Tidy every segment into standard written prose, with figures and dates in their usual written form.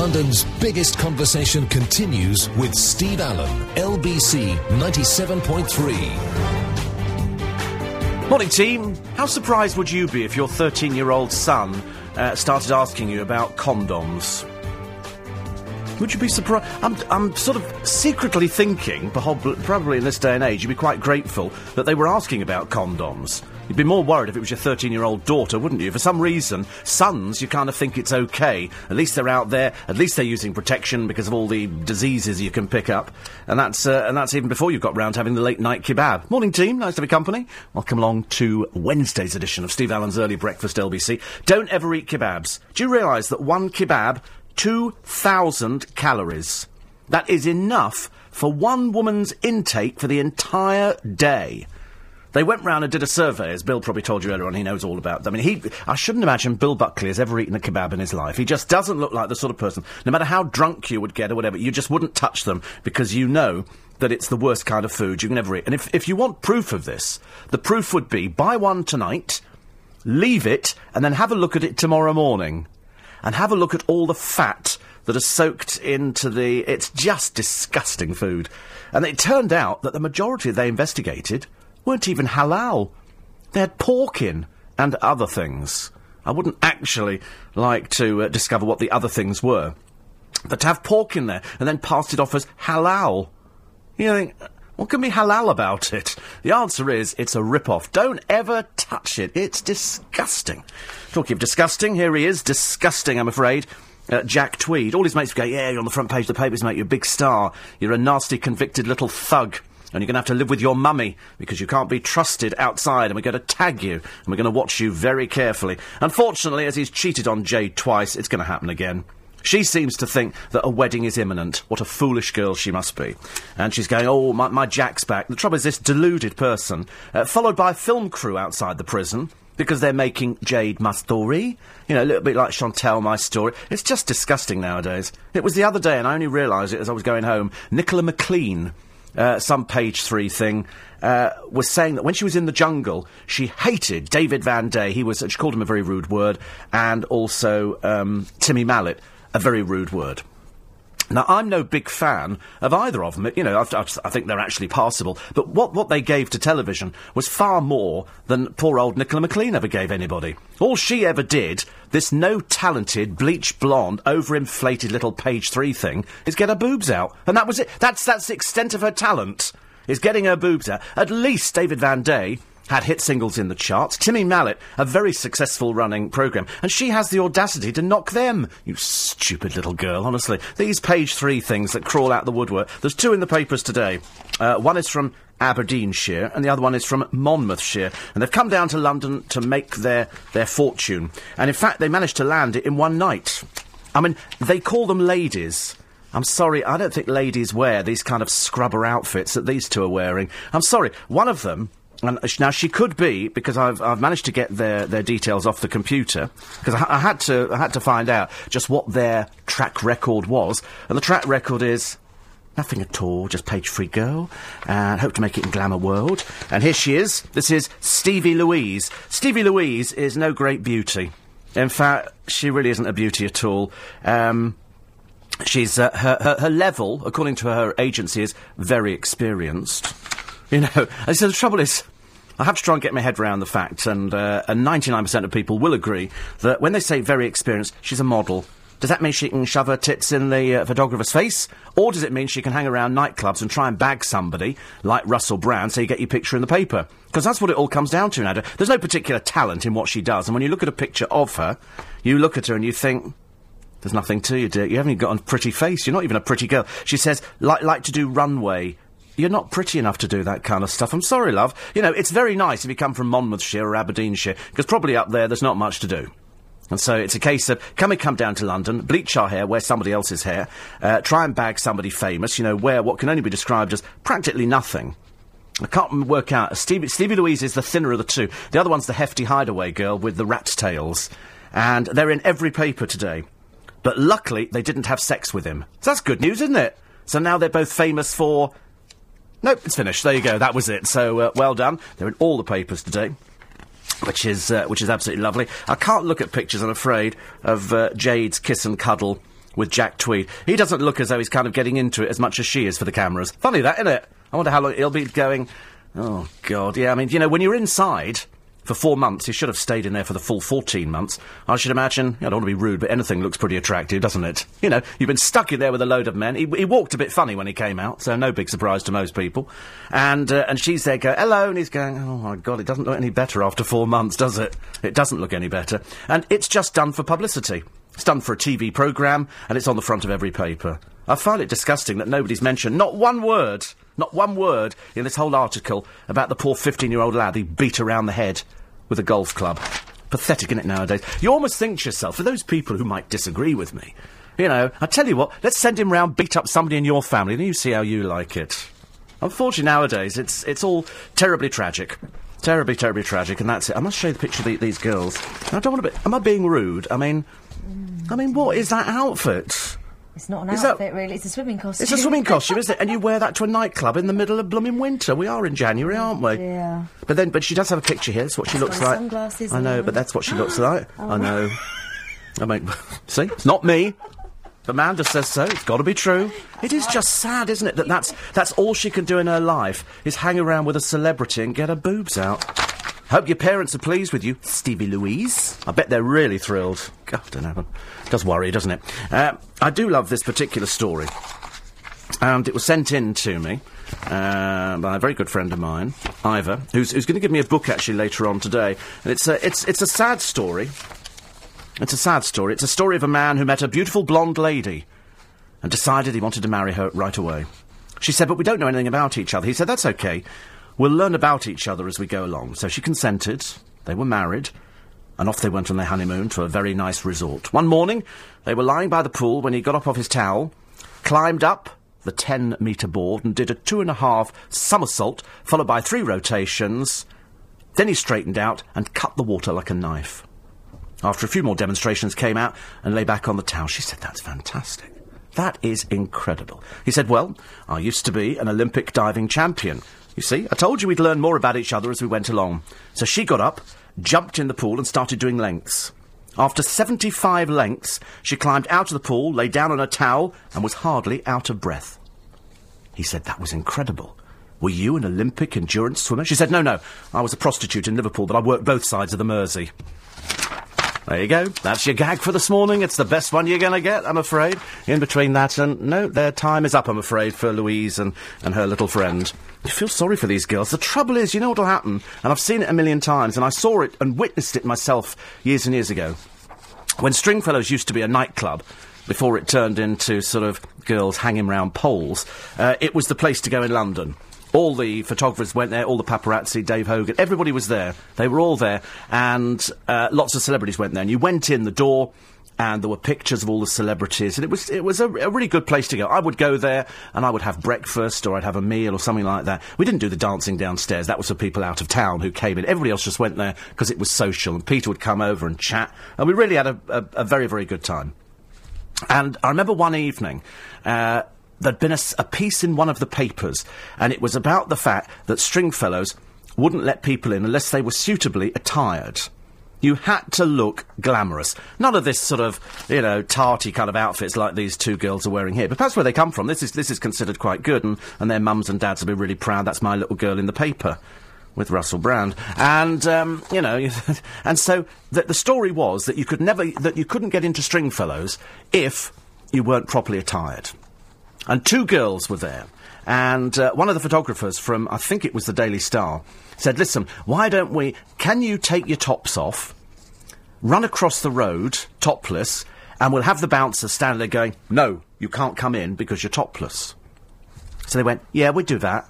London's biggest conversation continues with Steve Allen, LBC 97.3. Morning, team. How surprised would you be if your 13-year-old son started asking you about condoms? Would you be surprised? I'm sort of secretly thinking, probably in this day and age, you'd be quite grateful that they were asking about condoms. You'd be more worried if it was your 13-year-old daughter, wouldn't you? For some reason, sons, you kind of think it's OK. At least they're out there. At least they're using protection because of all the diseases you can pick up. And that's even before you've got round to having the late-night kebab. Morning, team. Nice to be company. Welcome along to Wednesday's edition of Steve Allen's Early Breakfast, LBC. Don't ever eat kebabs. Do you realise that one kebab... 2,000 calories. That is enough for one woman's intake for the entire day. They went round and did a survey, as Bill probably told you earlier on. He knows all about them. I mean, I shouldn't imagine Bill Buckley has ever eaten a kebab in his life. He just doesn't look like the sort of person, no matter how drunk you would get or whatever, you just wouldn't touch them because you know that it's the worst kind of food you can ever eat. And if you want proof of this, the proof would be buy one tonight, leave it, and then have a look at it tomorrow morning. And have a look at all the fat that is soaked into the... It's just disgusting food. And it turned out that the majority they investigated weren't even halal. They had pork in and other things. I wouldn't actually like to discover what the other things were. But to have pork in there and then passed it off as halal. You know, think, what can be halal about it? The answer is, it's a rip-off. Don't ever touch it. It's disgusting. Talking of disgusting, here he is. Disgusting, I'm afraid. Jack Tweed. All his mates go, yeah, you're on the front page of the papers, mate. You're a big star. You're a nasty, convicted little thug. And you're going to have to live with your mummy because you can't be trusted outside. And we're going to tag you. And we're going to watch you very carefully. Unfortunately, as he's cheated on Jade twice, it's going to happen again. She seems to think that a wedding is imminent. What a foolish girl she must be. And she's going, oh, my Jack's back. The trouble is this deluded person, followed by a film crew outside the prison, because they're making Jade My Story. You know, a little bit like Chantelle My Story. It's just disgusting nowadays. It was the other day, and I only realised it as I was going home, Nicola McLean, some Page 3 thing, was saying that when she was in the jungle, she hated David Van Day. She called him a very rude word, and also Timmy Mallett. A very rude word. Now, I'm no big fan of either of them. You know, I think they're actually passable. But what they gave to television was far more than poor old Nicola McLean ever gave anybody. All she ever did, this no-talented, bleach-blonde, overinflated little Page 3 thing, is get her boobs out. And that was it. That's the extent of her talent, is getting her boobs out. At least David Van Day had hit singles in the charts. Timmy Mallett, a very successful running programme. And she has the audacity to knock them. You stupid little girl, honestly. These Page 3 things that crawl out the woodwork. There's two in the papers today. One is from Aberdeenshire and the other one is from Monmouthshire. And they've come down to London to make their fortune. And in fact, they managed to land it in one night. I mean, they call them ladies. I'm sorry, I don't think ladies wear these kind of scrubber outfits that these two are wearing. I'm sorry, one of them... And now, she could be, because I've managed to get their details off the computer, because I had to find out just what their track record was. And the track record is nothing at all, just Page 3 girl, and hope to make it in Glamour World. And here she is. This is Stevie Louise. Stevie Louise is no great beauty. In fact, she really isn't a beauty at all. She's her level, according to her agency, is very experienced. You know, and so the trouble is, I have to try and get my head round the fact, and 99% of people will agree that when they say very experienced, she's a model. Does that mean she can shove her tits in the photographer's face? Or does it mean she can hang around nightclubs and try and bag somebody, like Russell Brand, so you get your picture in the paper? Because that's what it all comes down to now. There's no particular talent in what she does, and when you look at a picture of her, you look at her and you think... There's nothing to you, dear. You haven't even got a pretty face. You're not even a pretty girl. She says, like to do runway... You're not pretty enough to do that kind of stuff. I'm sorry, love. You know, it's very nice if you come from Monmouthshire or Aberdeenshire, because probably up there there's not much to do. And so it's a case of, can we come down to London, bleach our hair, wear somebody else's hair, try and bag somebody famous, you know, wear what can only be described as practically nothing. I can't work out. Stevie Louise is the thinner of the two. The other one's the hefty hideaway girl with the rat's tails. And they're in every paper today. But luckily, they didn't have sex with him. So that's good news, isn't it? So now they're both famous for... Nope, it's finished. There you go. That was it. So, well done. They're in all the papers today, which is absolutely lovely. I can't look at pictures, I'm afraid, of Jade's kiss and cuddle with Jack Tweed. He doesn't look as though he's kind of getting into it as much as she is for the cameras. Funny that, isn't it? I wonder how long he'll be going. Oh, God, yeah, I mean, you know, when you're inside for 4 months, he should have stayed in there for the full 14 months. I should imagine, I don't want to be rude, but anything looks pretty attractive, doesn't it? You know, you've been stuck in there with a load of men. He walked a bit funny when he came out, so no big surprise to most people. And she's there going, hello, and he's going, oh, my God, it doesn't look any better after 4 months, does it? It doesn't look any better. And it's just done for publicity. It's done for a TV programme, and it's on the front of every paper. I find it disgusting that nobody's mentioned not one word in this whole article about the poor 15-year-old lad he beat around the head with a golf club. Pathetic, isn't it, nowadays? You almost think to yourself, for those people who might disagree with me, you know, I tell you what, let's send him round, beat up somebody in your family, and you see how you like it. Unfortunately, nowadays, it's all terribly tragic. Terribly, terribly tragic, and that's it. I must show you the picture of these girls. And I don't want to be... Am I being rude? I mean, what is that outfit? It's not an outfit, really. It's a swimming costume. It's a swimming costume, isn't it? And you wear that to a nightclub in the middle of blooming winter. We are in January, aren't we? Yeah. But she does have a picture here. That's what she looks like. Sunglasses. I know, but that's what she looks like. Oh. I know. I mean, see? It's not me. But Amanda says so. It's got to be true. It is just sad, isn't it, that that's all she can do in her life is hang around with a celebrity and get her boobs out. Hope your parents are pleased with you, Stevie Louise. I bet they're really thrilled. God, don't know. It does worry, doesn't it? I do love this particular story. And it was sent in to me by a very good friend of mine, Ivor, who's going to give me a book, actually, later on today. And it's a sad story. It's a sad story. It's a story of a man who met a beautiful blonde lady and decided he wanted to marry her right away. She said, but we don't know anything about each other. He said, that's OK. We'll learn about each other as we go along. So she consented, they were married, and off they went on their honeymoon to a very nice resort. One morning, they were lying by the pool when he got up off his towel, climbed up the 10-metre board and did a 2.5 somersault, followed by 3 rotations. Then he straightened out and cut the water like a knife. After a few more demonstrations, came out and lay back on the towel. She said, that's fantastic. That is incredible. He said, well, I used to be an Olympic diving champion. You see, I told you we'd learn more about each other as we went along. So she got up, jumped in the pool and started doing lengths. After 75 lengths, she climbed out of the pool, lay down on her towel and was hardly out of breath. He said, that was incredible. Were you an Olympic endurance swimmer? She said, no, I was a prostitute in Liverpool, but I worked both sides of the Mersey. There you go. That's your gag for this morning. It's the best one you're going to get, I'm afraid. In between that and... No, their time is up, I'm afraid, for Louise and her little friend. You feel sorry for these girls. The trouble is, you know what'll happen, and I've seen it a million times, and I saw it and witnessed it myself years and years ago. When Stringfellows used to be a nightclub, before it turned into sort of girls hanging round poles, it was the place to go in London. All the photographers went there, all the paparazzi, Dave Hogan, everybody was there. They were all there, and lots of celebrities went there. And you went in the door, and there were pictures of all the celebrities, and it was a really good place to go. I would go there, and I would have breakfast, or I'd have a meal, or something like that. We didn't do the dancing downstairs. That was for people out of town who came in. Everybody else just went there because it was social, and Peter would come over and chat, and we really had a very, very good time. And I remember one evening... There'd been a piece in one of the papers, and it was about the fact that Stringfellows wouldn't let people in unless they were suitably attired. You had to look glamorous. None of this sort of, you know, tarty kind of outfits like these two girls are wearing here. But that's where they come from. This is considered quite good, and their mums and dads will be really proud. That's my little girl in the paper with Russell Brand. And, you know, and so the story was that you couldn't get into Stringfellows if you weren't properly attired. And two girls were there, and one of the photographers from, I think it was the Daily Star, said, listen, can you take your tops off, run across the road, topless, and we'll have the bouncer standing there going, no, you can't come in because you're topless. So they went, yeah, we'd do that.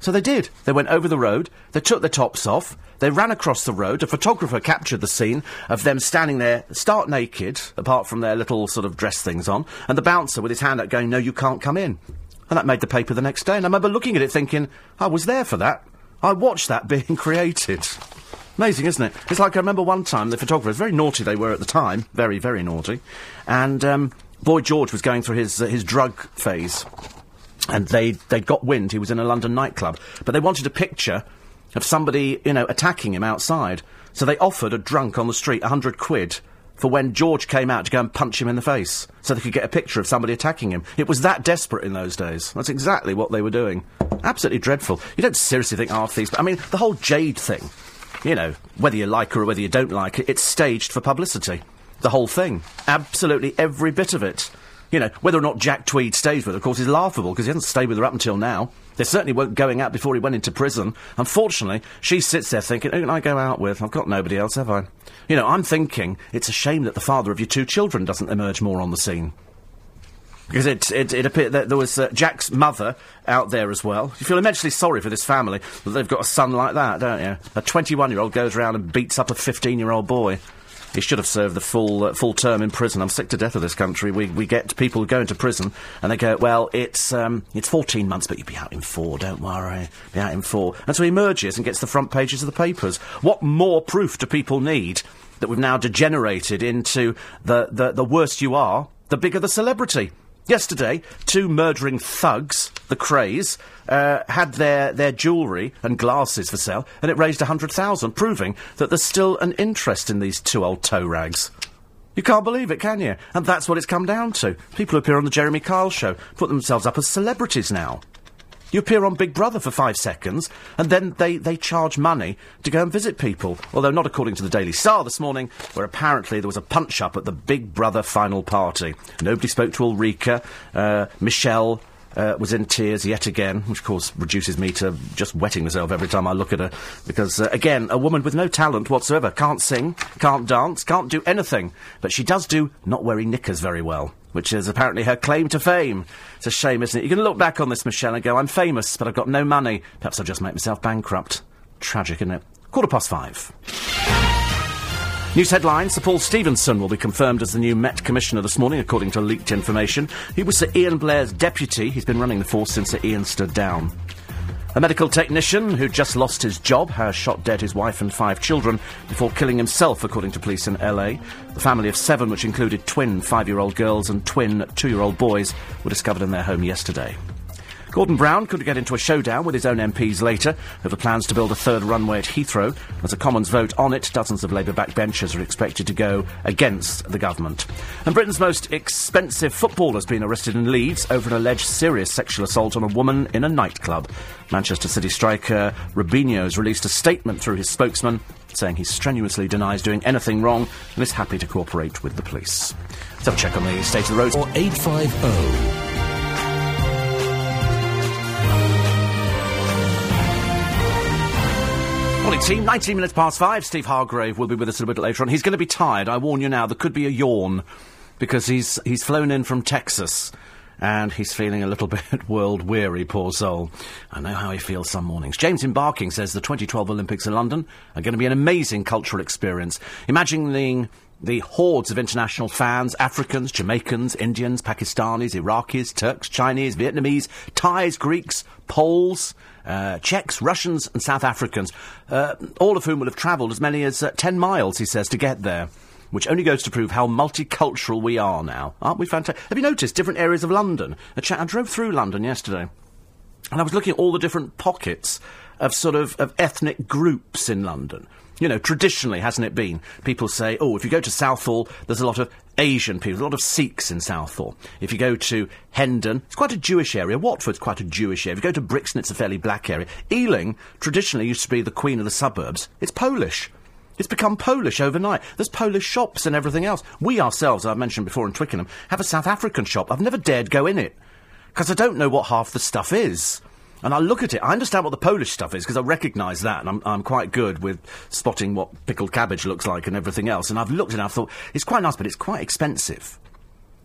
So they did. They went over the road, they took their tops off, they ran across the road, a photographer captured the scene of them standing there, stark naked, apart from their little sort of dress things on, and the bouncer with his hand out going, no, you can't come in. And that made the paper the next day, and I remember looking at it thinking, I was there for that. I watched that being created. Amazing, isn't it? It's like I remember one time the photographers, very naughty they were at the time, very, very naughty, and Boy George was going through his drug phase. And they'd got wind he was in a London nightclub. But they wanted a picture of somebody, you know, attacking him outside. So they offered a drunk on the street £100 for when George came out to go and punch him in the face so they could get a picture of somebody attacking him. It was that desperate in those days. That's exactly what they were doing. Absolutely dreadful. You don't seriously think half these... I mean, the whole Jade thing, you know, whether you like her or whether you don't like it, it's staged for publicity. The whole thing. Absolutely every bit of it. You know, whether or not Jack Tweed stays with her, of course, is laughable, because he hasn't stayed with her up until now. They certainly weren't going out before he went into prison. Unfortunately, she sits there thinking, who can I go out with? I've got nobody else, have I? You know, I'm thinking, it's a shame that the father of your two children doesn't emerge more on the scene. Because it appeared that there was Jack's mother out there as well. You feel immensely sorry for this family, that they've got a son like that, don't you? A 21-year-old goes around and beats up a 15-year-old boy. He should have served the full term in prison. I'm sick to death of this country. We get people who go into prison and they go, well, it's 14 months, but you'll be out in 4, don't worry. Be out in 4. And so he emerges and gets the front pages of the papers. What more proof do people need that we've now degenerated into the worse you are, the bigger the celebrity? Yesterday, two murdering thugs, the craze, had their jewellery and glasses for sale, and it raised 100,000, proving that there's still an interest in these two old toe rags. You can't believe it, can you? And that's what it's come down to. People who appear on the Jeremy Kyle show put themselves up as celebrities now. You appear on Big Brother for 5 seconds, and then they charge money to go and visit people. Although not according to the Daily Star this morning, where apparently there was a punch-up at the Big Brother final party. Nobody spoke to Ulrika. Michelle was in tears yet again, which, of course, reduces me to just wetting myself every time I look at her. Because, again, a woman with no talent whatsoever. Can't sing, can't dance, can't do anything. But she does do not wearing knickers very well, which is apparently her claim to fame. It's a shame, isn't it? You can look back on this, Michelle, and go, I'm famous, but I've got no money. Perhaps I'll just make myself bankrupt. Tragic, isn't it? 5:15. News headlines. Sir Paul Stevenson will be confirmed as the new Met Commissioner this morning, according to leaked information. He was Sir Ian Blair's deputy. He's been running the force since Sir Ian stood down. A medical technician who just lost his job has shot dead his wife and 5 children before killing himself, according to police in LA. The family of 7, which included twin 5-year-old girls and twin 2-year-old boys, were discovered in their home yesterday. Gordon Brown could get into a showdown with his own MPs later over plans to build a third runway at Heathrow. As a Commons vote on it, dozens of Labour backbenchers are expected to go against the government. And Britain's most expensive footballer has been arrested in Leeds over an alleged serious sexual assault on a woman in a nightclub. Manchester City striker Robinho's released a statement through his spokesman saying he strenuously denies doing anything wrong and is happy to cooperate with the police. Let's have a check on the state of the roads. Or 850... Morning team, 5:19. Steve Hargrave will be with us a little bit later on. He's going to be tired, I warn you now. There could be a yawn, because he's flown in from Texas, and he's feeling a little bit world-weary, poor soul. I know how he feels some mornings. James in Barking says the 2012 Olympics in London are going to be an amazing cultural experience. Imagining the hordes of international fans, Africans, Jamaicans, Indians, Pakistanis, Iraqis, Turks, Chinese, Vietnamese, Thais, Greeks, Poles... Czechs, Russians and South Africans, all of whom will have travelled as many as 10 miles, he says, to get there, which only goes to prove how multicultural we are now. Aren't we fantastic? Have you noticed different areas of London? I drove through London yesterday, and I was looking at all the different pockets of sort of ethnic groups in London. You know, traditionally, hasn't it been? People say, oh, if you go to Southall, there's a lot of Asian people, a lot of Sikhs in Southall. If you go to Hendon, it's quite a Jewish area. Watford's quite a Jewish area. If you go to Brixton, it's a fairly black area. Ealing, traditionally, used to be the queen of the suburbs. It's Polish. It's become Polish overnight. There's Polish shops and everything else. We ourselves, I've mentioned before in Twickenham, have a South African shop. I've never dared go in it, because I don't know what half the stuff is. And I look at it, I understand what the Polish stuff is, because I recognise that, and I'm quite good with spotting what pickled cabbage looks like and everything else, and I've looked and I've thought, it's quite nice, but it's quite expensive.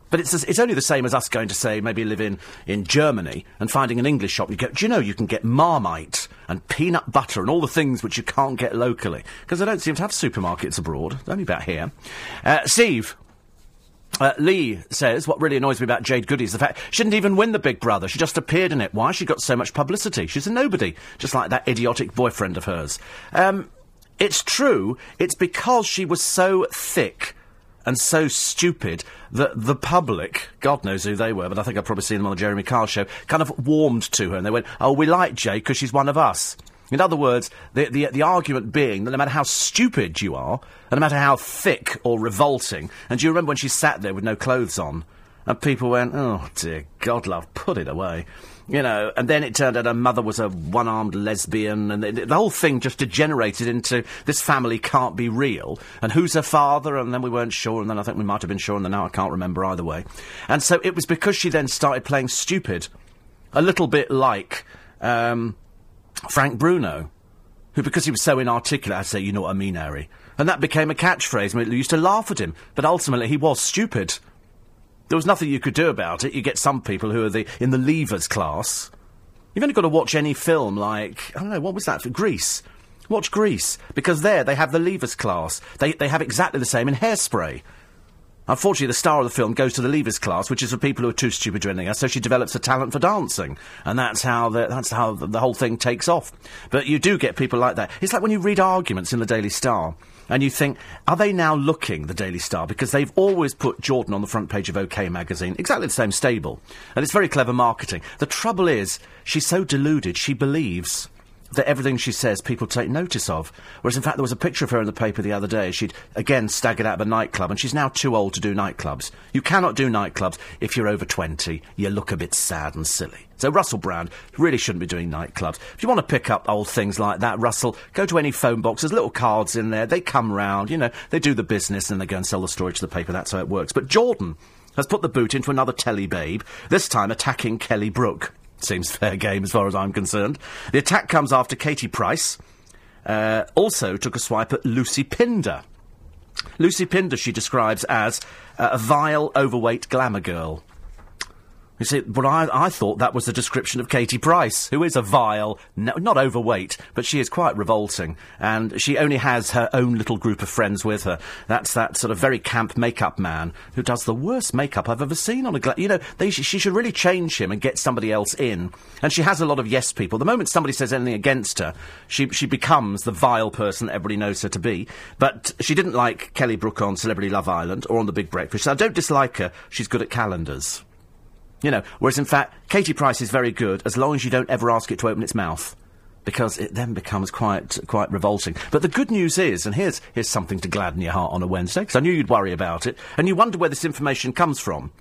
But it's only the same as us going to, say, maybe live in Germany, and finding an English shop, you go, do you know you can get Marmite and peanut butter and all the things which you can't get locally? Because they don't seem to have supermarkets abroad, only about here. Steve... Lee says, what really annoys me about Jade Goody is the fact she didn't even win the Big Brother. She just appeared in it. Why? She got so much publicity. She's a nobody, just like that idiotic boyfriend of hers. It's true. It's because she was so thick and so stupid that the public, God knows who they were, but I think I've probably seen them on the Jeremy Kyle show, kind of warmed to her. And they went, oh, we like Jade because she's one of us. In other words, the argument being that no matter how stupid you are, and no matter how thick or revolting, and do you remember when she sat there with no clothes on, and people went, oh, dear God, love, put it away. You know, and then it turned out her mother was a one-armed lesbian, and the whole thing just degenerated into this family can't be real, and who's her father, and then we weren't sure, and then I think we might have been sure, and then now I can't remember either way. And so it was because she then started playing stupid, a little bit like Frank Bruno, who, because he was so inarticulate, I'd say, you know what I mean, Harry. And that became a catchphrase, and we used to laugh at him, but ultimately he was stupid. There was nothing you could do about it. You get some people who are in the leavers class. You've only got to watch any film like, I don't know, what was that for? Grease. Watch Grease. Because there, they have the leavers class. They have exactly the same in Hairspray. Unfortunately, the star of the film goes to the leavers class, which is for people who are too stupid to anything else, so she develops a talent for dancing. And that's how the whole thing takes off. But you do get people like that. It's like when you read arguments in the Daily Star, and you think, are they now looking, the Daily Star? Because they've always put Jordan on the front page of OK magazine. Exactly the same stable. And it's very clever marketing. The trouble is, she's so deluded, she believes that everything she says people take notice of. Whereas, in fact, there was a picture of her in the paper the other day. She'd, again, staggered out of a nightclub, and she's now too old to do nightclubs. You cannot do nightclubs if you're over 20. You look a bit sad and silly. So Russell Brand really shouldn't be doing nightclubs. If you want to pick up old things like that, Russell, go to any phone box. There's little cards in there. They come round, you know, they do the business, and they go and sell the story to the paper. That's how it works. But Jordan has put the boot into another telly babe, this time attacking Kelly Brook. Seems fair game as far as I'm concerned. The attack comes after Katie Price also took a swipe at Lucy Pinder. Lucy Pinder she describes as a vile, overweight glamour girl. You see, but I thought that was the description of Katie Price, who is a vile, not overweight, but she is quite revolting. And she only has her own little group of friends with her. That's that sort of very camp makeup man who does the worst makeup I've ever seen on a glass. You know, she should really change him and get somebody else in. And she has a lot of yes people. The moment somebody says anything against her, she becomes the vile person that everybody knows her to be. But she didn't like Kelly Brook on Celebrity Love Island or on The Big Breakfast. So I don't dislike her. She's good at calendars. You know, whereas in fact, Katie Price is very good as long as you don't ever ask it to open its mouth, because it then becomes quite revolting. But the good news is, and here's something to gladden your heart on a Wednesday, because I knew you'd worry about it, and you wonder where this information comes from,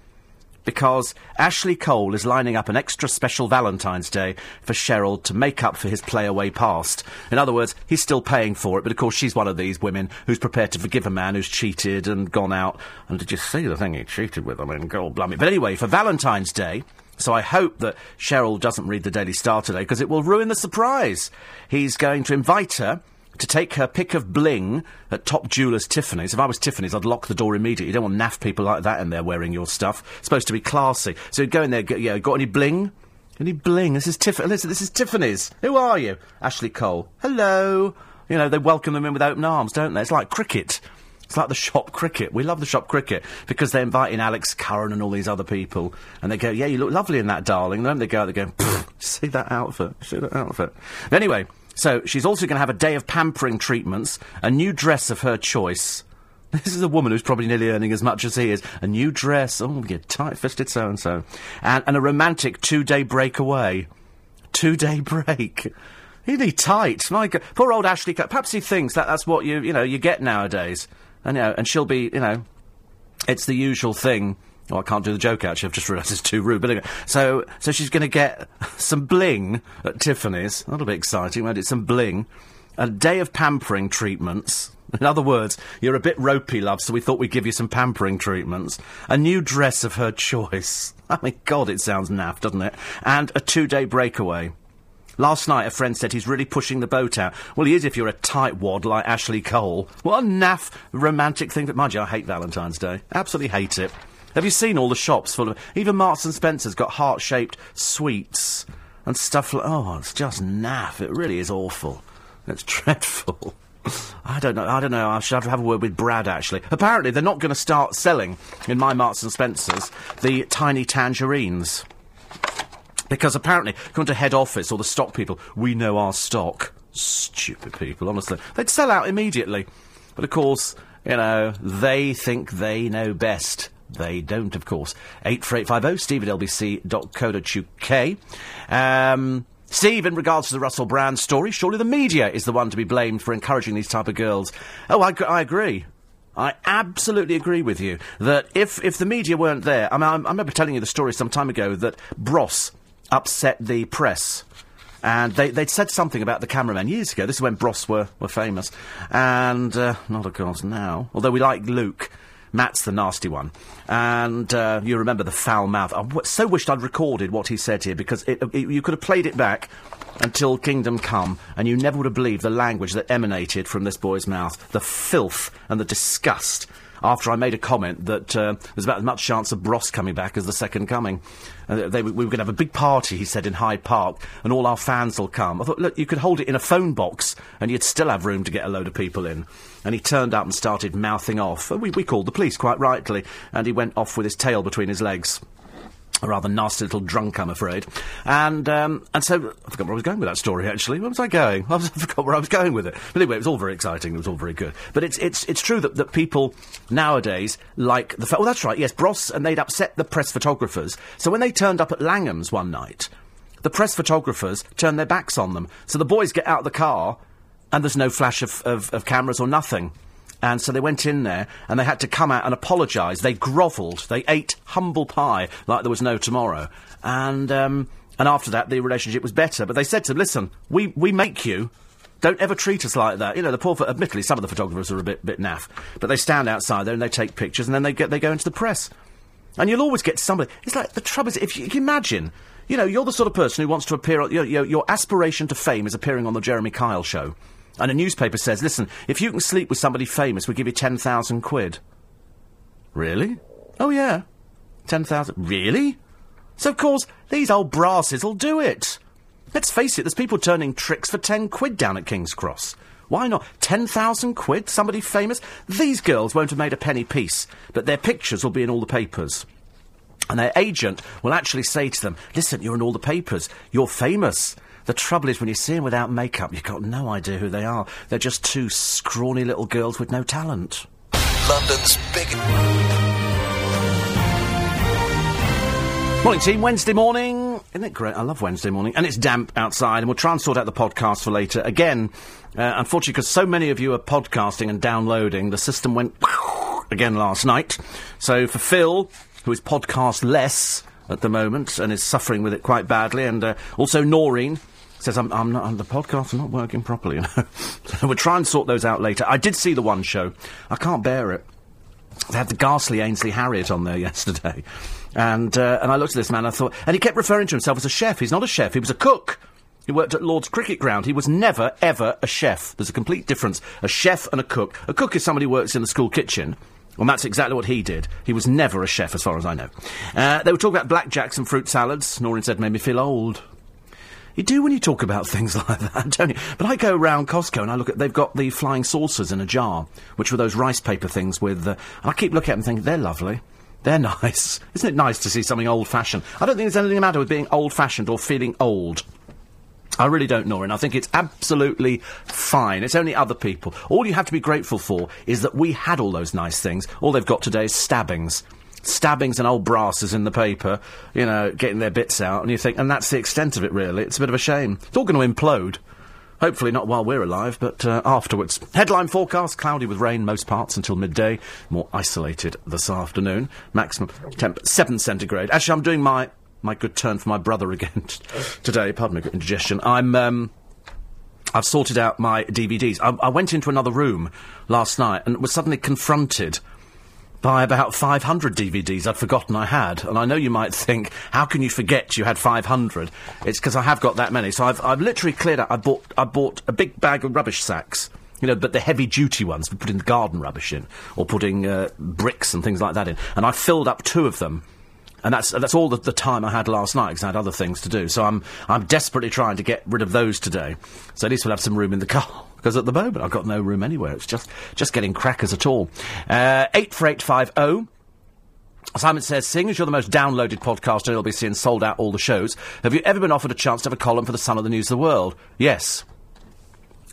because Ashley Cole is lining up an extra special Valentine's Day for Cheryl to make up for his play-away past. In other words, he's still paying for it, but of course she's one of these women who's prepared to forgive a man who's cheated and gone out. And did you see the thing he cheated with? I mean, God blummy. But anyway, for Valentine's Day, so I hope that Cheryl doesn't read the Daily Star today, because it will ruin the surprise. He's going to invite her to take her pick of bling at top jeweller's Tiffany's. If I was Tiffany's, I'd lock the door immediately. You don't want naff people like that in there wearing your stuff. It's supposed to be classy. So you'd go in there, yeah, got any bling? Any bling? This is Tiffany's. Who are you? Ashley Cole. Hello. You know, they welcome them in with open arms, don't they? It's like cricket. It's like the shop cricket. We love the shop cricket because they're inviting Alex Curran and all these other people. And they go, yeah, you look lovely in that, darling. Then they go out, they go, see that outfit? See that outfit? Anyway, so she's also going to have a day of pampering treatments, a new dress of her choice. This is a woman who's probably nearly earning as much as he is. A new dress. Oh, you tight-fisted so-and-so. And a romantic two-day breakaway. Two-day break. Really tight. My God. Poor old Ashley. Perhaps he thinks that's what you get nowadays. And, you know, and she'll be, you know, it's the usual thing. Oh, I can't do the joke, actually. I've just realised it's too rude. But anyway, so she's going to get some bling at Tiffany's. That'll be exciting, won't it? Some bling. A day of pampering treatments. In other words, you're a bit ropey, love, so we thought we'd give you some pampering treatments. A new dress of her choice. I mean, God, it sounds naff, doesn't it? And a two-day breakaway. Last night, a friend said he's really pushing the boat out. Well, he is if you're a tight wad like Ashley Cole. What a naff romantic thing. But mind you, I hate Valentine's Day. Absolutely hate it. Have you seen all the shops full of... Even Marks & Spencer's got heart-shaped sweets and stuff like... Oh, it's just naff. It really is awful. It's dreadful. I don't know. I should have a word with Brad, actually. Apparently, they're not going to start selling, in my Marks & Spencer's, the tiny tangerines. Because apparently, going to head office or the stock people, we know our stock. Stupid people, honestly. They'd sell out immediately. But, of course, you know, they think they know best. They don't, of course. 84850, steve@lbc.co.uk. Steve, in regards to the Russell Brand story, surely the media is the one to be blamed for encouraging these type of girls. Oh, I agree. I absolutely agree with you that if the media weren't there... I mean, I remember telling you the story some time ago that Bros upset the press. And they'd said something about the cameraman years ago. This is when Bros were famous. And not, of course, now. Although we like Luke. Matt's the nasty one. And you remember the foul mouth. I so wished I'd recorded what he said here, because you could have played it back until Kingdom Come, and you never would have believed the language that emanated from this boy's mouth. The filth and the disgust. After I made a comment that there's about as much chance of Bros coming back as the Second Coming. We were going to have a big party, he said, in Hyde Park, and all our fans will come. I thought, look, you could hold it in a phone box, and you'd still have room to get a load of people in. And he turned up and started mouthing off. We called the police, quite rightly, and he went off with his tail between his legs. A rather nasty little drunk, I'm afraid. And so... I forgot where I was going with that story, actually. Where was I going? I forgot where I was going with it. But anyway, it was all very exciting. It was all very good. But it's true that people nowadays like the... Oh, that's right, yes, Bros, and they'd upset the press photographers. So when they turned up at Langham's one night, the press photographers turned their backs on them. So the boys get out of the car, and there's no flash of cameras or nothing. And so they went in there, and they had to come out and apologise. They grovelled. They ate humble pie like there was no tomorrow. And after that, the relationship was better. But they said to them, listen, we make you. Don't ever treat us like that. You know, the poor... Admittedly, some of the photographers are a bit naff. But they stand outside there, and they take pictures, and then they go into the press. And you'll always get somebody... It's like, the trouble is, if you can imagine... You know, you're the sort of person who wants to appear... your aspiration to fame is appearing on the Jeremy Kyle show. And a newspaper says, listen, if you can sleep with somebody famous, we'll give you 10,000 quid. Really? Oh, yeah. 10,000. Really? So, of course, these old brasses will do it. Let's face it, there's people turning tricks for 10 quid down at King's Cross. Why not? 10,000 quid? Somebody famous? These girls won't have made a penny piece, but their pictures will be in all the papers. And their agent will actually say to them, listen, you're in all the papers. You're famous. The trouble is, when you see them without makeup, you've got no idea who they are. They're just two scrawny little girls with no talent. London's big... Morning, team. Wednesday morning. Isn't it great? I love Wednesday morning. And it's damp outside, and we'll try and sort out the podcast for later. Again, unfortunately, because so many of you are podcasting and downloading, the system went... again last night. So for Phil, who is podcast-less... at the moment, and is suffering with it quite badly, and also Noreen says, the podcasts are not working properly, you know. So we'll try and sort those out later. I did see the one show. I can't bear it. They had the ghastly Ainsley Harriott on there yesterday, and I looked at this man, and I thought, and he kept referring to himself as a chef. He's not a chef, he was a cook. He worked at Lord's Cricket Ground. He was never, ever a chef. There's a complete difference. A chef and a cook. A cook is somebody who works in the school kitchen. Well, that's exactly what he did. He was never a chef, as far as I know. They were talking about blackjacks and fruit salads. Noreen said, made me feel old. You do when you talk about things like that, don't you? But I go round Costco and I look at... They've got the flying saucers in a jar, which were those rice paper things with... and I keep looking at them thinking, they're lovely. They're nice. Isn't it nice to see something old-fashioned? I don't think there's anything the matter with being old-fashioned or feeling old. I really don't, Noreen. I think it's absolutely fine. It's only other people. All you have to be grateful for is that we had all those nice things. All they've got today is stabbings. Stabbings and old brasses in the paper, you know, getting their bits out, and you think, and that's the extent of it, really. It's a bit of a shame. It's all going to implode. Hopefully not while we're alive, but afterwards. Headline forecast, cloudy with rain most parts until midday. More isolated this afternoon. Maximum temp 7 centigrade. Actually, I'm doing my good turn for my brother again today. Pardon me, indigestion. I've sorted out my DVDs. I went into another room last night and was suddenly confronted by about 500 DVDs I'd forgotten I had. And I know you might think, how can you forget you had 500? It's because I have got that many. So I've literally cleared out. I bought a big bag of rubbish sacks. You know, but the heavy-duty ones for putting the garden rubbish in, or putting bricks and things like that in. And I filled up 2 of them. And that's all the time I had last night, because I had other things to do. So I'm desperately trying to get rid of those today. So at least we'll have some room in the car. Because at the moment, I've got no room anywhere. It's just getting crackers at all. 84850. Simon says, seeing as you're the most downloaded podcast on LBC and sold out all the shows, have you ever been offered a chance to have a column for the Sun or the News of the World? Yes.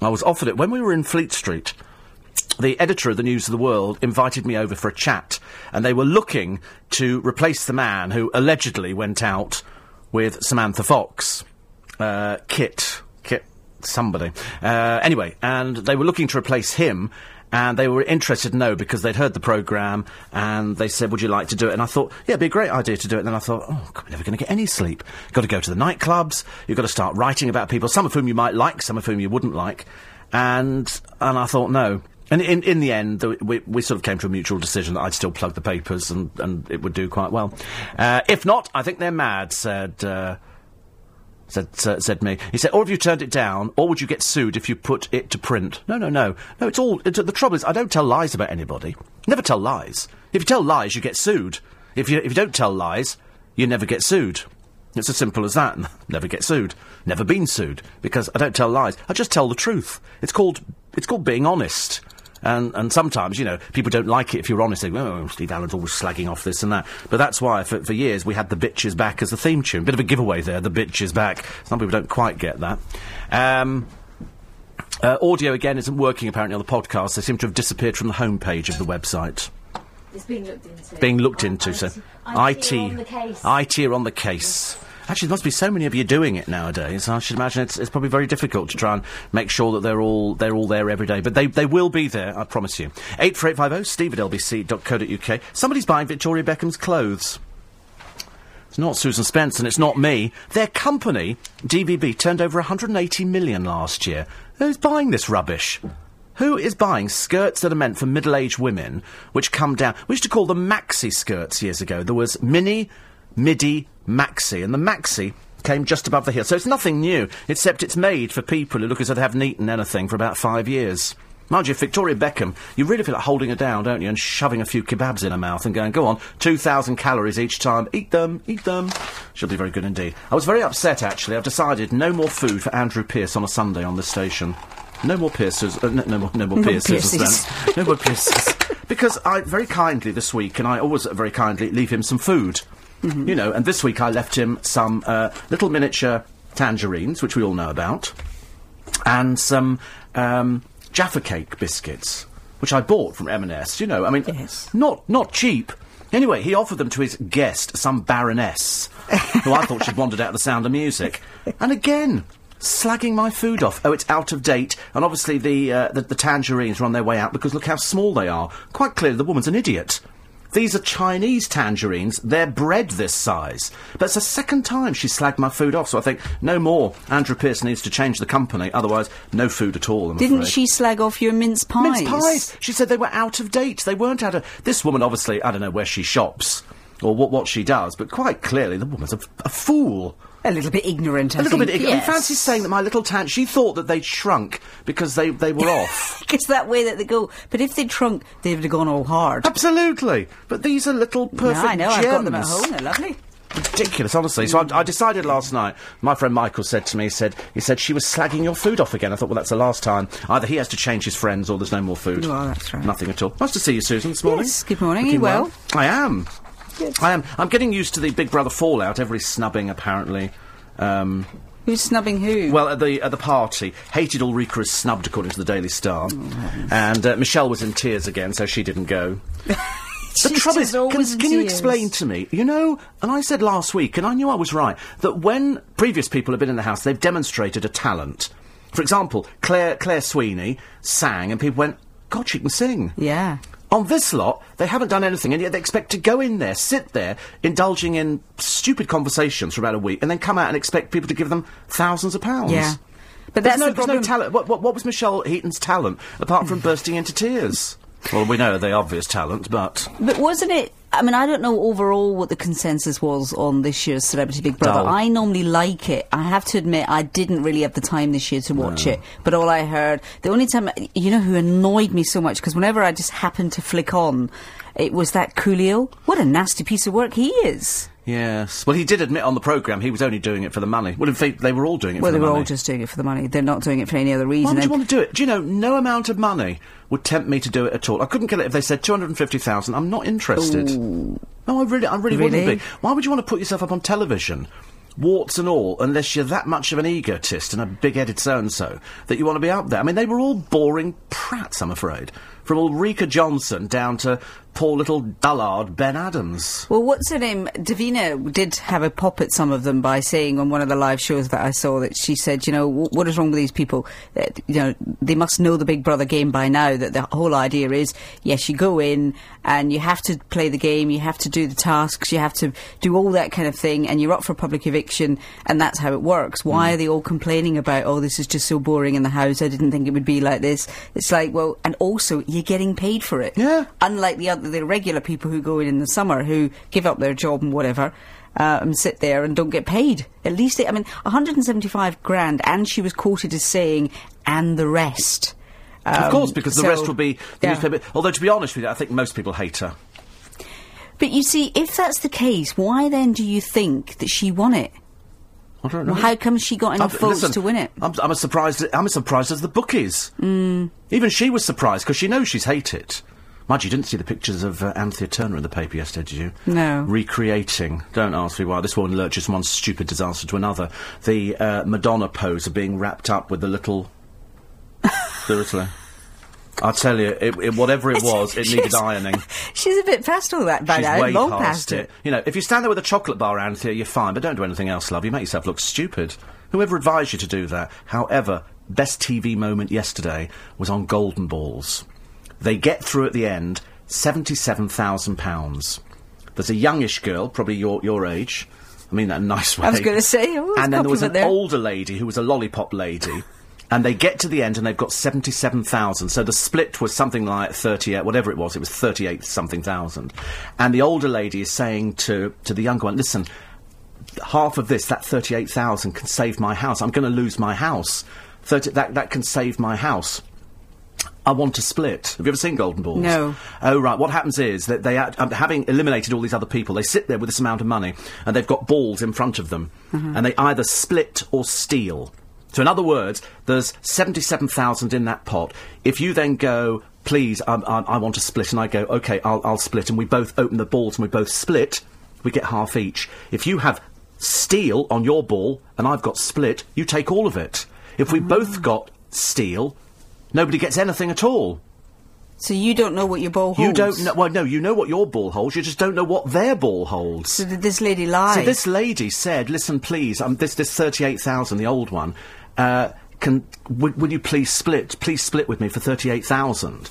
I was offered it when we were in Fleet Street. The editor of the News of the World invited me over for a chat, and they were looking to replace the man who allegedly went out with Samantha Fox. Kit somebody. Anyway, and they were looking to replace him, and they were interested to know because they'd heard the programme, and they said, would you like to do it? And I thought, yeah, it'd be a great idea to do it. And then I thought, oh, God, we're never going to get any sleep. You've got to go to the nightclubs, you've got to start writing about people, some of whom you might like, some of whom you wouldn't like. And I thought, no. And in the end, we sort of came to a mutual decision that I'd still plug the papers and it would do quite well. If not, I think they're mad, said me. He said, or have you turned it down, or would you get sued if you put it to print? No, the trouble is, I don't tell lies about anybody. Never tell lies. If you tell lies, you get sued. If you don't tell lies, you never get sued. It's as simple as that. Never get sued. Never been sued. Because I don't tell lies. I just tell the truth. It's called being honest. And sometimes, you know, people don't like it if you're honest. They go, oh, Steve Allen's always slagging off this and that. But that's why, for years, we had The Bitch Is Back as the theme tune. Bit of a giveaway there, The Bitch Is Back. Some people don't quite get that. Audio, again, isn't working, apparently, on the podcast. They seem to have disappeared from the homepage of the website. It's being looked into. Being looked into, so... IT. IT are on the case. Yes. Actually, there must be so many of you doing it nowadays. I should imagine it's probably very difficult to try and make sure that they're all there every day. But they will be there, I promise you. 84850 steve at lbc.co.uk. Somebody's buying Victoria Beckham's clothes. It's not Susan Spence and it's not me. Their company, DVB, turned over 180 million last year. Who's buying this rubbish? Who is buying skirts that are meant for middle-aged women, which come down... We used to call them maxi skirts years ago. There was mini, midi, maxi, and the maxi came just above the heel. So it's nothing new, except it's made for people who look as though they haven't eaten anything for about 5 years. Mind you, Victoria Beckham, you really feel like holding her down, don't you, and shoving a few kebabs in her mouth and going, go on, 2,000 calories each time, eat them. She'll be very good indeed. I was very upset, actually. I've decided no more food for Andrew Pearce on a Sunday on this station. No more pierces. No more pierces. No more pierces. Because I very kindly this week, and I always very kindly leave him some food. Mm-hmm. You know, and this week I left him some little miniature tangerines, which we all know about, and some Jaffa Cake biscuits, which I bought from M&S, you know. I mean, yes. Not cheap. Anyway, he offered them to his guest, some baroness, who I thought she'd wandered out of The Sound of Music. And again... slagging my food off. Oh, it's out of date. And obviously the tangerines are on their way out because look how small they are. Quite clearly the woman's an idiot. These are Chinese tangerines. They're bred this size. But it's the second time she slagged my food off. So I think, no more. Andrew Pearce needs to change the company. Otherwise, no food at all, I'm afraid. Didn't she slag off your mince pies? Mince pies. She said they were out of date. They weren't out of... This woman, obviously, I don't know where she shops or what she does, but quite clearly the woman's a fool. A little bit ignorant, I think. A little bit ignorant. Yes. And Francie's saying that my little tan... She thought that they'd shrunk because they were off. Because that way that they go... But if they'd shrunk, they'd have gone all hard. Absolutely. But these are little perfect gems. No, I know, gems. I've got them at home. They're lovely. Ridiculous, honestly. So I decided last night... My friend Michael said to me, he said she was slagging your food off again. I thought, well, that's the last time. Either he has to change his friends or there's no more food. Well, that's right. Nothing at all. Nice to see you, Susan, this morning. Yes, good morning. Are you well? I am. I'm getting used to the Big Brother fallout. Every snubbing, apparently. Who's snubbing who? Well, at the party. Hated Ulrika is snubbed, according to the Daily Star. Oh, and Michelle was in tears again, so she didn't go. The trouble is, can you explain to me, you know, and I said last week, and I knew I was right, that when previous people have been in the house, they've demonstrated a talent. For example, Claire Sweeney sang, and people went, God, she can sing. Yeah. On this lot, they haven't done anything, and yet they expect to go in there, sit there, indulging in stupid conversations for about a week, and then come out and expect people to give them thousands of pounds. Yeah. But there's no talent. What was Michelle Heaton's talent, apart from bursting into tears? Well, we know the obvious talent, but... But wasn't it... I mean, I don't know overall what the consensus was on this year's Celebrity Big Brother. Dull. I normally like it. I have to admit, I didn't really have the time this year to watch it. But all I heard... The only time... You know who annoyed me so much? Because whenever I just happened to flick on, it was that Coolio. What a nasty piece of work he is. Yes. Well, he did admit on the programme he was only doing it for the money. Well, in fact, they were all doing it for the money. Well, they were all just doing it for the money. They're not doing it for any other reason. Why would you want to do it? Do you know, no amount of money would tempt me to do it at all. I couldn't get it if they said 250,000. I'm not interested. Ooh. No, I really wouldn't be. Why would you want to put yourself up on television, warts and all, unless you're that much of an egotist and a big-headed so-and-so that you want to be up there? I mean, they were all boring prats, I'm afraid. from Ulrika Johnson down to poor little dullard Ben Adams. Well, what's-her-name, Davina did have a pop at some of them by saying on one of the live shows that I saw that she said, you know, what is wrong with these people? You know, they must know the Big Brother game by now, that the whole idea is, yes, you go in and you have to play the game, you have to do the tasks, you have to do all that kind of thing, and you're up for public eviction, and that's how it works. Why are they all complaining about, oh, this is just so boring in the house, I didn't think it would be like this? It's like, well, and also, you're getting paid for it. Yeah. Unlike the other the regular people who go in the summer who give up their job and whatever and sit there and don't get paid. At least they, I mean, 175 grand, and she was quoted as saying, and the rest. Of course, because the rest will be the newspaper. Although, to be honest with you, I think most people hate her. But you see, if that's the case, why then do you think that she won it? I don't know. Well, how come she got enough votes to win it? I'm as surprised, as the bookies. Mm. Even she was surprised, because she knows she's hated. Mind you, didn't see the pictures of Anthea Turner in the paper yesterday, did you? No. Recreating, don't ask me why, this woman lurches from one stupid disaster to another, the Madonna pose of being wrapped up with the little... Seriously. I tell you, whatever it was, it needed ironing. She's a bit past all that by now. She's way past it. You know, if you stand there with a chocolate bar, Anthea, you're fine, but don't do anything else, love. You make yourself look stupid. Whoever advised you to do that. However, best TV moment yesterday was on Golden Balls. They get through at the end, £77,000. There's a youngish girl, probably your age. I mean, that in a nice way. I was going to say, and then there was an older lady who was a lollipop lady. And they get to the end and they've got 77,000. So the split was something like 38, whatever it was 38,000-something. And the older lady is saying to the younger one, listen, half of this, that 38,000 can save my house. I'm going to lose my house. That can save my house. I want to split. Have you ever seen Golden Balls? No. Oh, right. What happens is that they, having eliminated all these other people, they sit there with this amount of money and they've got balls in front of them. Mm-hmm. And they either split or steal. So, in other words, there's 77,000 in that pot. If you then go, please, I want to split, and I go, OK, I'll split, and we both open the balls and we both split, we get half each. If you have steal on your ball and I've got split, you take all of it. If we both got steal... Nobody gets anything at all. So you don't know what your ball holds? You don't know... Well, no, you know what your ball holds, you just don't know what their ball holds. So did this lady lie? So this lady said, listen, please, this 38,000, the old one, will you please split with me for 38,000?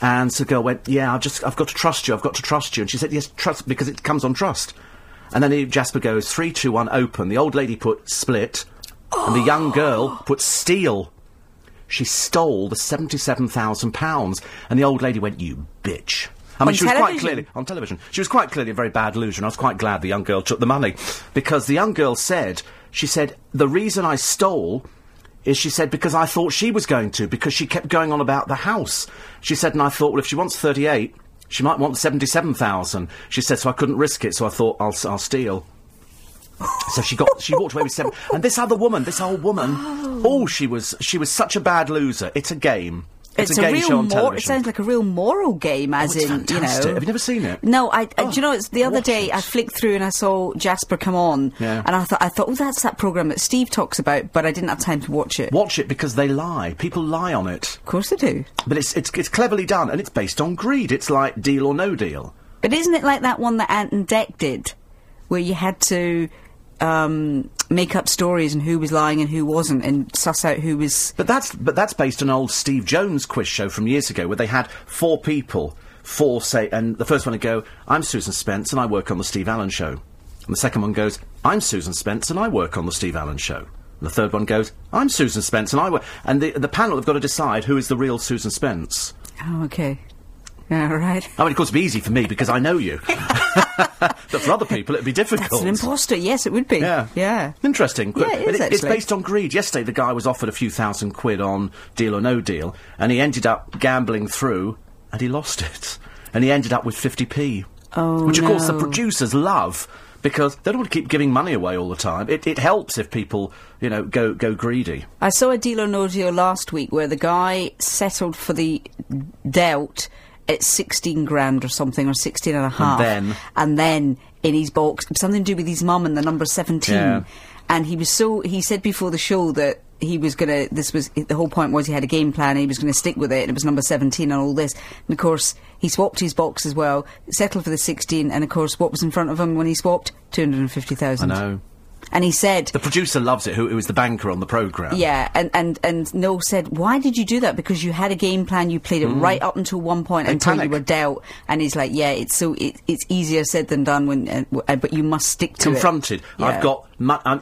And so the girl went, yeah, I've got to trust you, I've got to trust you. And she said, yes, trust, because it comes on trust. And then Jasper goes, 3, 2, 1, open. The old lady put split, and the young girl put steal. She stole the £77,000, and the old lady went, you bitch. I mean, she was quite clearly... On television. She was quite clearly a very bad loser, and I was quite glad the young girl took the money. Because the young girl said, she said, the reason I stole is, she said, because I thought she was going to, because she kept going on about the house. She said, and I thought, well, if she wants 38, she might want 77,000. She said, so I couldn't risk it, so I thought, I'll steal. So she walked away with 7. And this other woman, this old woman, she was such a bad loser. It's a game. It's a game show on television. It sounds like a real moral game, as in, fantastic. You know. Have you never seen it? No, do you know, it's the other day I flicked through and I saw Jasper come on, and I thought, oh, that's that programme that Steve talks about, but I didn't have time to watch it. Watch it, because they lie. People lie on it. Of course they do. But it's cleverly done, and it's based on greed. It's like Deal or No Deal. But isn't it like that one that Ant and Dec did, where you had to... make up stories and who was lying and who wasn't, and suss out who was... But that's based on an old Steve Jones quiz show from years ago, where they had 4 people, 4 say... And the first one would go, I'm Susan Spence and I work on the Steve Allen Show. And the second one goes, I'm Susan Spence and I work on the Steve Allen Show. And the third one goes, I'm Susan Spence and I work... And the panel have got to decide who is the real Susan Spence. Oh, OK. All right. I mean, of course, it'd be easy for me, because I know you. But for other people, it'd be difficult. That's an imposter, yes, it would be. Yeah. Yeah. Interesting. Yeah, it's based on greed. Yesterday, the guy was offered a few thousand quid on Deal or No Deal, and he ended up gambling through, and he lost it. And he ended up with 50p. Oh, which, of course, the producers love, because they don't want to keep giving money away all the time. It helps if people, you know, go greedy. I saw a Deal or No Deal last week where the guy settled for the doubt... It's 16 grand or something, or 16 and a half. And then in his box, something to do with his mum and the number 17. Yeah. And he said before the show that he was going to, this was, the whole point was he had a game plan and he was going to stick with it, and it was number 17 and all this. And of course, he swapped his box as well, settled for the 16, and of course, what was in front of him when he swapped? 250,000. I know. And he said... The producer loves it, who was the banker on the programme. Yeah, and Noel said, why did you do that? Because you had a game plan, you played it right up until one point until you were dealt. And he's like, yeah, it's easier said than done, when, but you must stick to it. Yeah. I've got...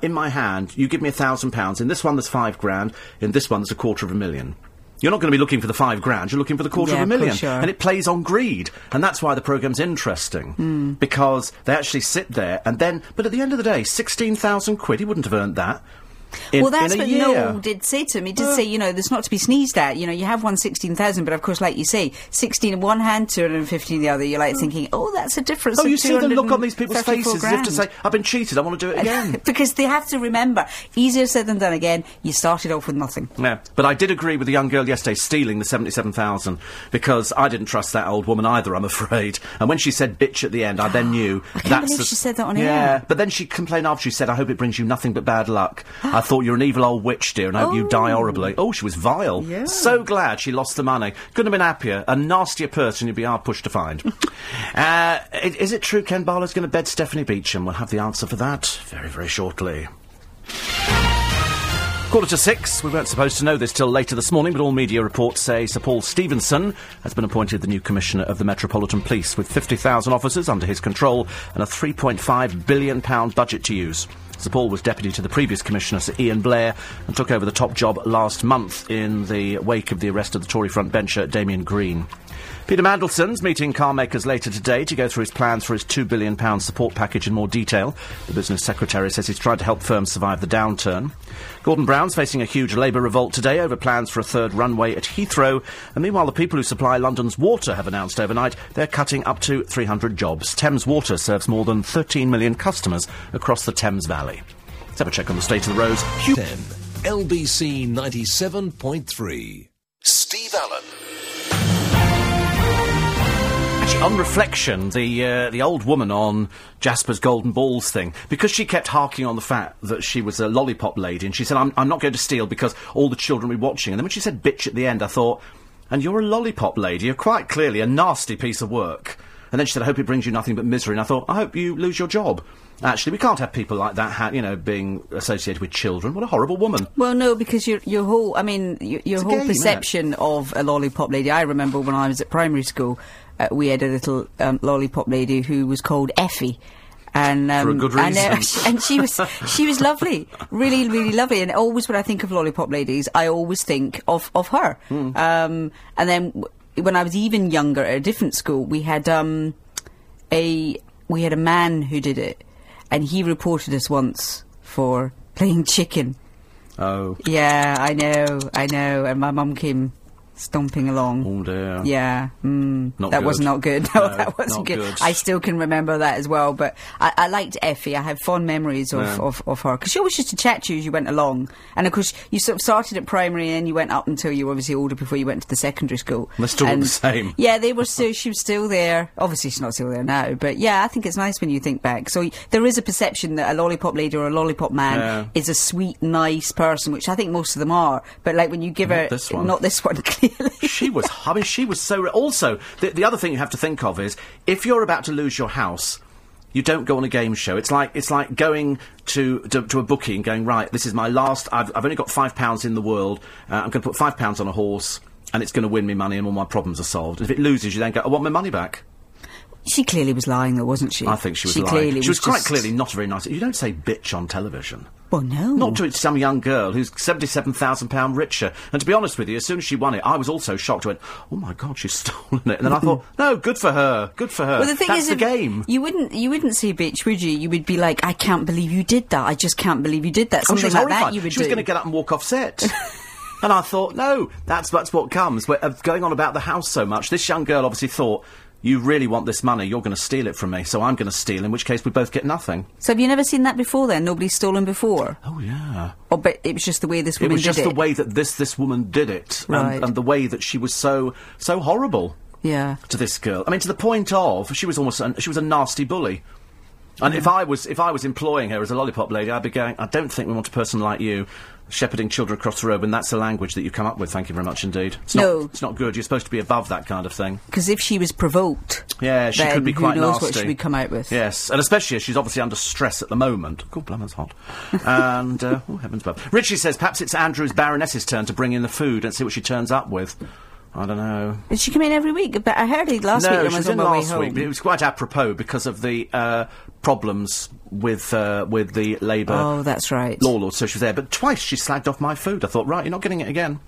in my hand, you give me £1,000. In this one, there's £5,000. In this one, there's £250,000. You're not going to be looking for the £5,000, you're looking for the £250,000. Sure. And it plays on greed. And that's why the programme's interesting. Mm. Because they actually sit there and then... But at the end of the day, £16,000, he wouldn't have earned that. Well, that's what Noel did say to him. He did say, you know, there's not to be sneezed at. You know, you have won 16,000, but of course, like you say, 16 in one hand, 250 in the other. You're like thinking, oh, that's a difference. Oh, you see the look on these people's faces as if to say, I've been cheated, I want to do it again. Because they have to remember, easier said than done again, you started off with nothing. Yeah, but I did agree with the young girl yesterday stealing the 77,000, because I didn't trust that old woman either, I'm afraid. And when she said bitch at the end, I then knew that's... I can't believe she said that on air. Yeah, but then she complained after, she said, I hope it brings you nothing but bad luck. I thought you're an evil old witch, dear, and I hope you die horribly. Oh, she was vile. Yeah. So glad she lost the money. Couldn't have been happier. A nastier person you'd be hard pushed to find. Is it true Ken Barlow's going to bed Stephanie Beecham? We'll have the answer for that very, very shortly. 6:15. We weren't supposed to know this till later this morning, but all media reports say Sir Paul Stevenson has been appointed the new commissioner of the Metropolitan Police, with 50,000 officers under his control and a £3.5 billion budget to use. Sir Paul was deputy to the previous commissioner, Sir Ian Blair, and took over the top job last month in the wake of the arrest of the Tory frontbencher Damian Green. Peter Mandelson's meeting car makers later today to go through his plans for his £2 billion support package in more detail. The business secretary says he's tried to help firms survive the downturn. Gordon Brown's facing a huge Labour revolt today over plans for a third runway at Heathrow. And meanwhile, the people who supply London's water have announced overnight they're cutting up to 300 jobs. Thames Water serves more than 13 million customers across the Thames Valley. Let's have a check on the state of the roads. 10, LBC 97.3. Steve Allen. On reflection, the old woman on Jasper's Golden Balls thing, because she kept harking on the fact that she was a lollipop lady, and she said, I'm not going to steal because all the children will be watching. And then when she said bitch at the end, I thought, and you're a lollipop lady, you're quite clearly a nasty piece of work. And then she said, I hope it brings you nothing but misery. And I thought, I hope you lose your job. Actually, we can't have people like that, you know, being associated with children. What a horrible woman. Well, no, because your whole, I mean, your whole game, perception of a lollipop lady. I remember when I was at primary school, we had a little lollipop lady who was called Effie. And, for a good reason. And she was lovely, really, really lovely. And always when I think of lollipop ladies, I always think of her. Mm. And then when I was even younger at a different school, we had a man who did it, and he reported us once for playing chicken. Oh. Yeah, I know. And my mum came stomping along. Oh dear. Yeah. Mm. That was not good. No, that wasn't good. I still can remember that as well, but I liked Effie. I have fond memories of her, because she always used to chat to you as you went along. And of course, you sort of started at primary and then you went up until you were obviously older before you went to the secondary school. They're still the same. Yeah, they were still, she was still there. Obviously she's not still there now, but yeah, I think it's nice when you think back. So there is a perception that a lollipop lady or a lollipop man is a sweet, nice person, which I think most of them are, but like when you give her... Not this one, clearly. She was... I mean, she was so... Also, the other thing you have to think of is, if you're about to lose your house, you don't go on a game show. It's like going to a bookie and going, right, this is my last... I've only got £5 in the world. I'm going to put £5 on a horse, and it's going to win me money, and all my problems are solved. If it loses, you then go, I want my money back. She clearly was lying, though, wasn't she? I think she was lying. She was quite clearly not very nice. You don't say bitch on television. Well, no. Not to some young girl who's £77,000 richer. And to be honest with you, as soon as she won it, I was also shocked. I went, oh, my God, she's stolen it. And then I thought, no, good for her. Good for her. Well, the thing is, that's the game. You wouldn't say bitch, would you? You would be like, I can't believe you did that. I just can't believe you did that. Something like that you would do. She was going to get up and walk off set. And I thought, no, that's what comes. We're going on about the house so much. This young girl obviously thought, you really want this money, you're going to steal it from me, so I'm going to steal, in which case we both get nothing. So have you never seen that before, then? Nobody's stolen before? Oh, yeah. Oh, but it was just the way this woman did it. It was just the way that this woman did it. Right. And the way that she was so horrible. Yeah. To this girl. I mean, to the point of, she was a nasty bully. And if I was employing her as a lollipop lady, I'd be going, I don't think we want a person like you shepherding children across the road, and that's the language that you come up with. Thank you very much indeed. It's not good. You're supposed to be above that kind of thing. Because if she was provoked, yeah, she could be quite nasty. Who knows what she would come out with? Yes, and especially as she's obviously under stress at the moment. God, blimey, that's hot. And oh, heavens above. Richie says perhaps it's Andrew's Baroness's turn to bring in the food and see what she turns up with. I don't know. Did she come in every week? But I heard it last week. No, she was in last week. But it was quite apropos because of the problems with the Labour. Oh, that's right. Law Lord. So she was there, but twice she slagged off my food. I thought, right, you're not getting it again.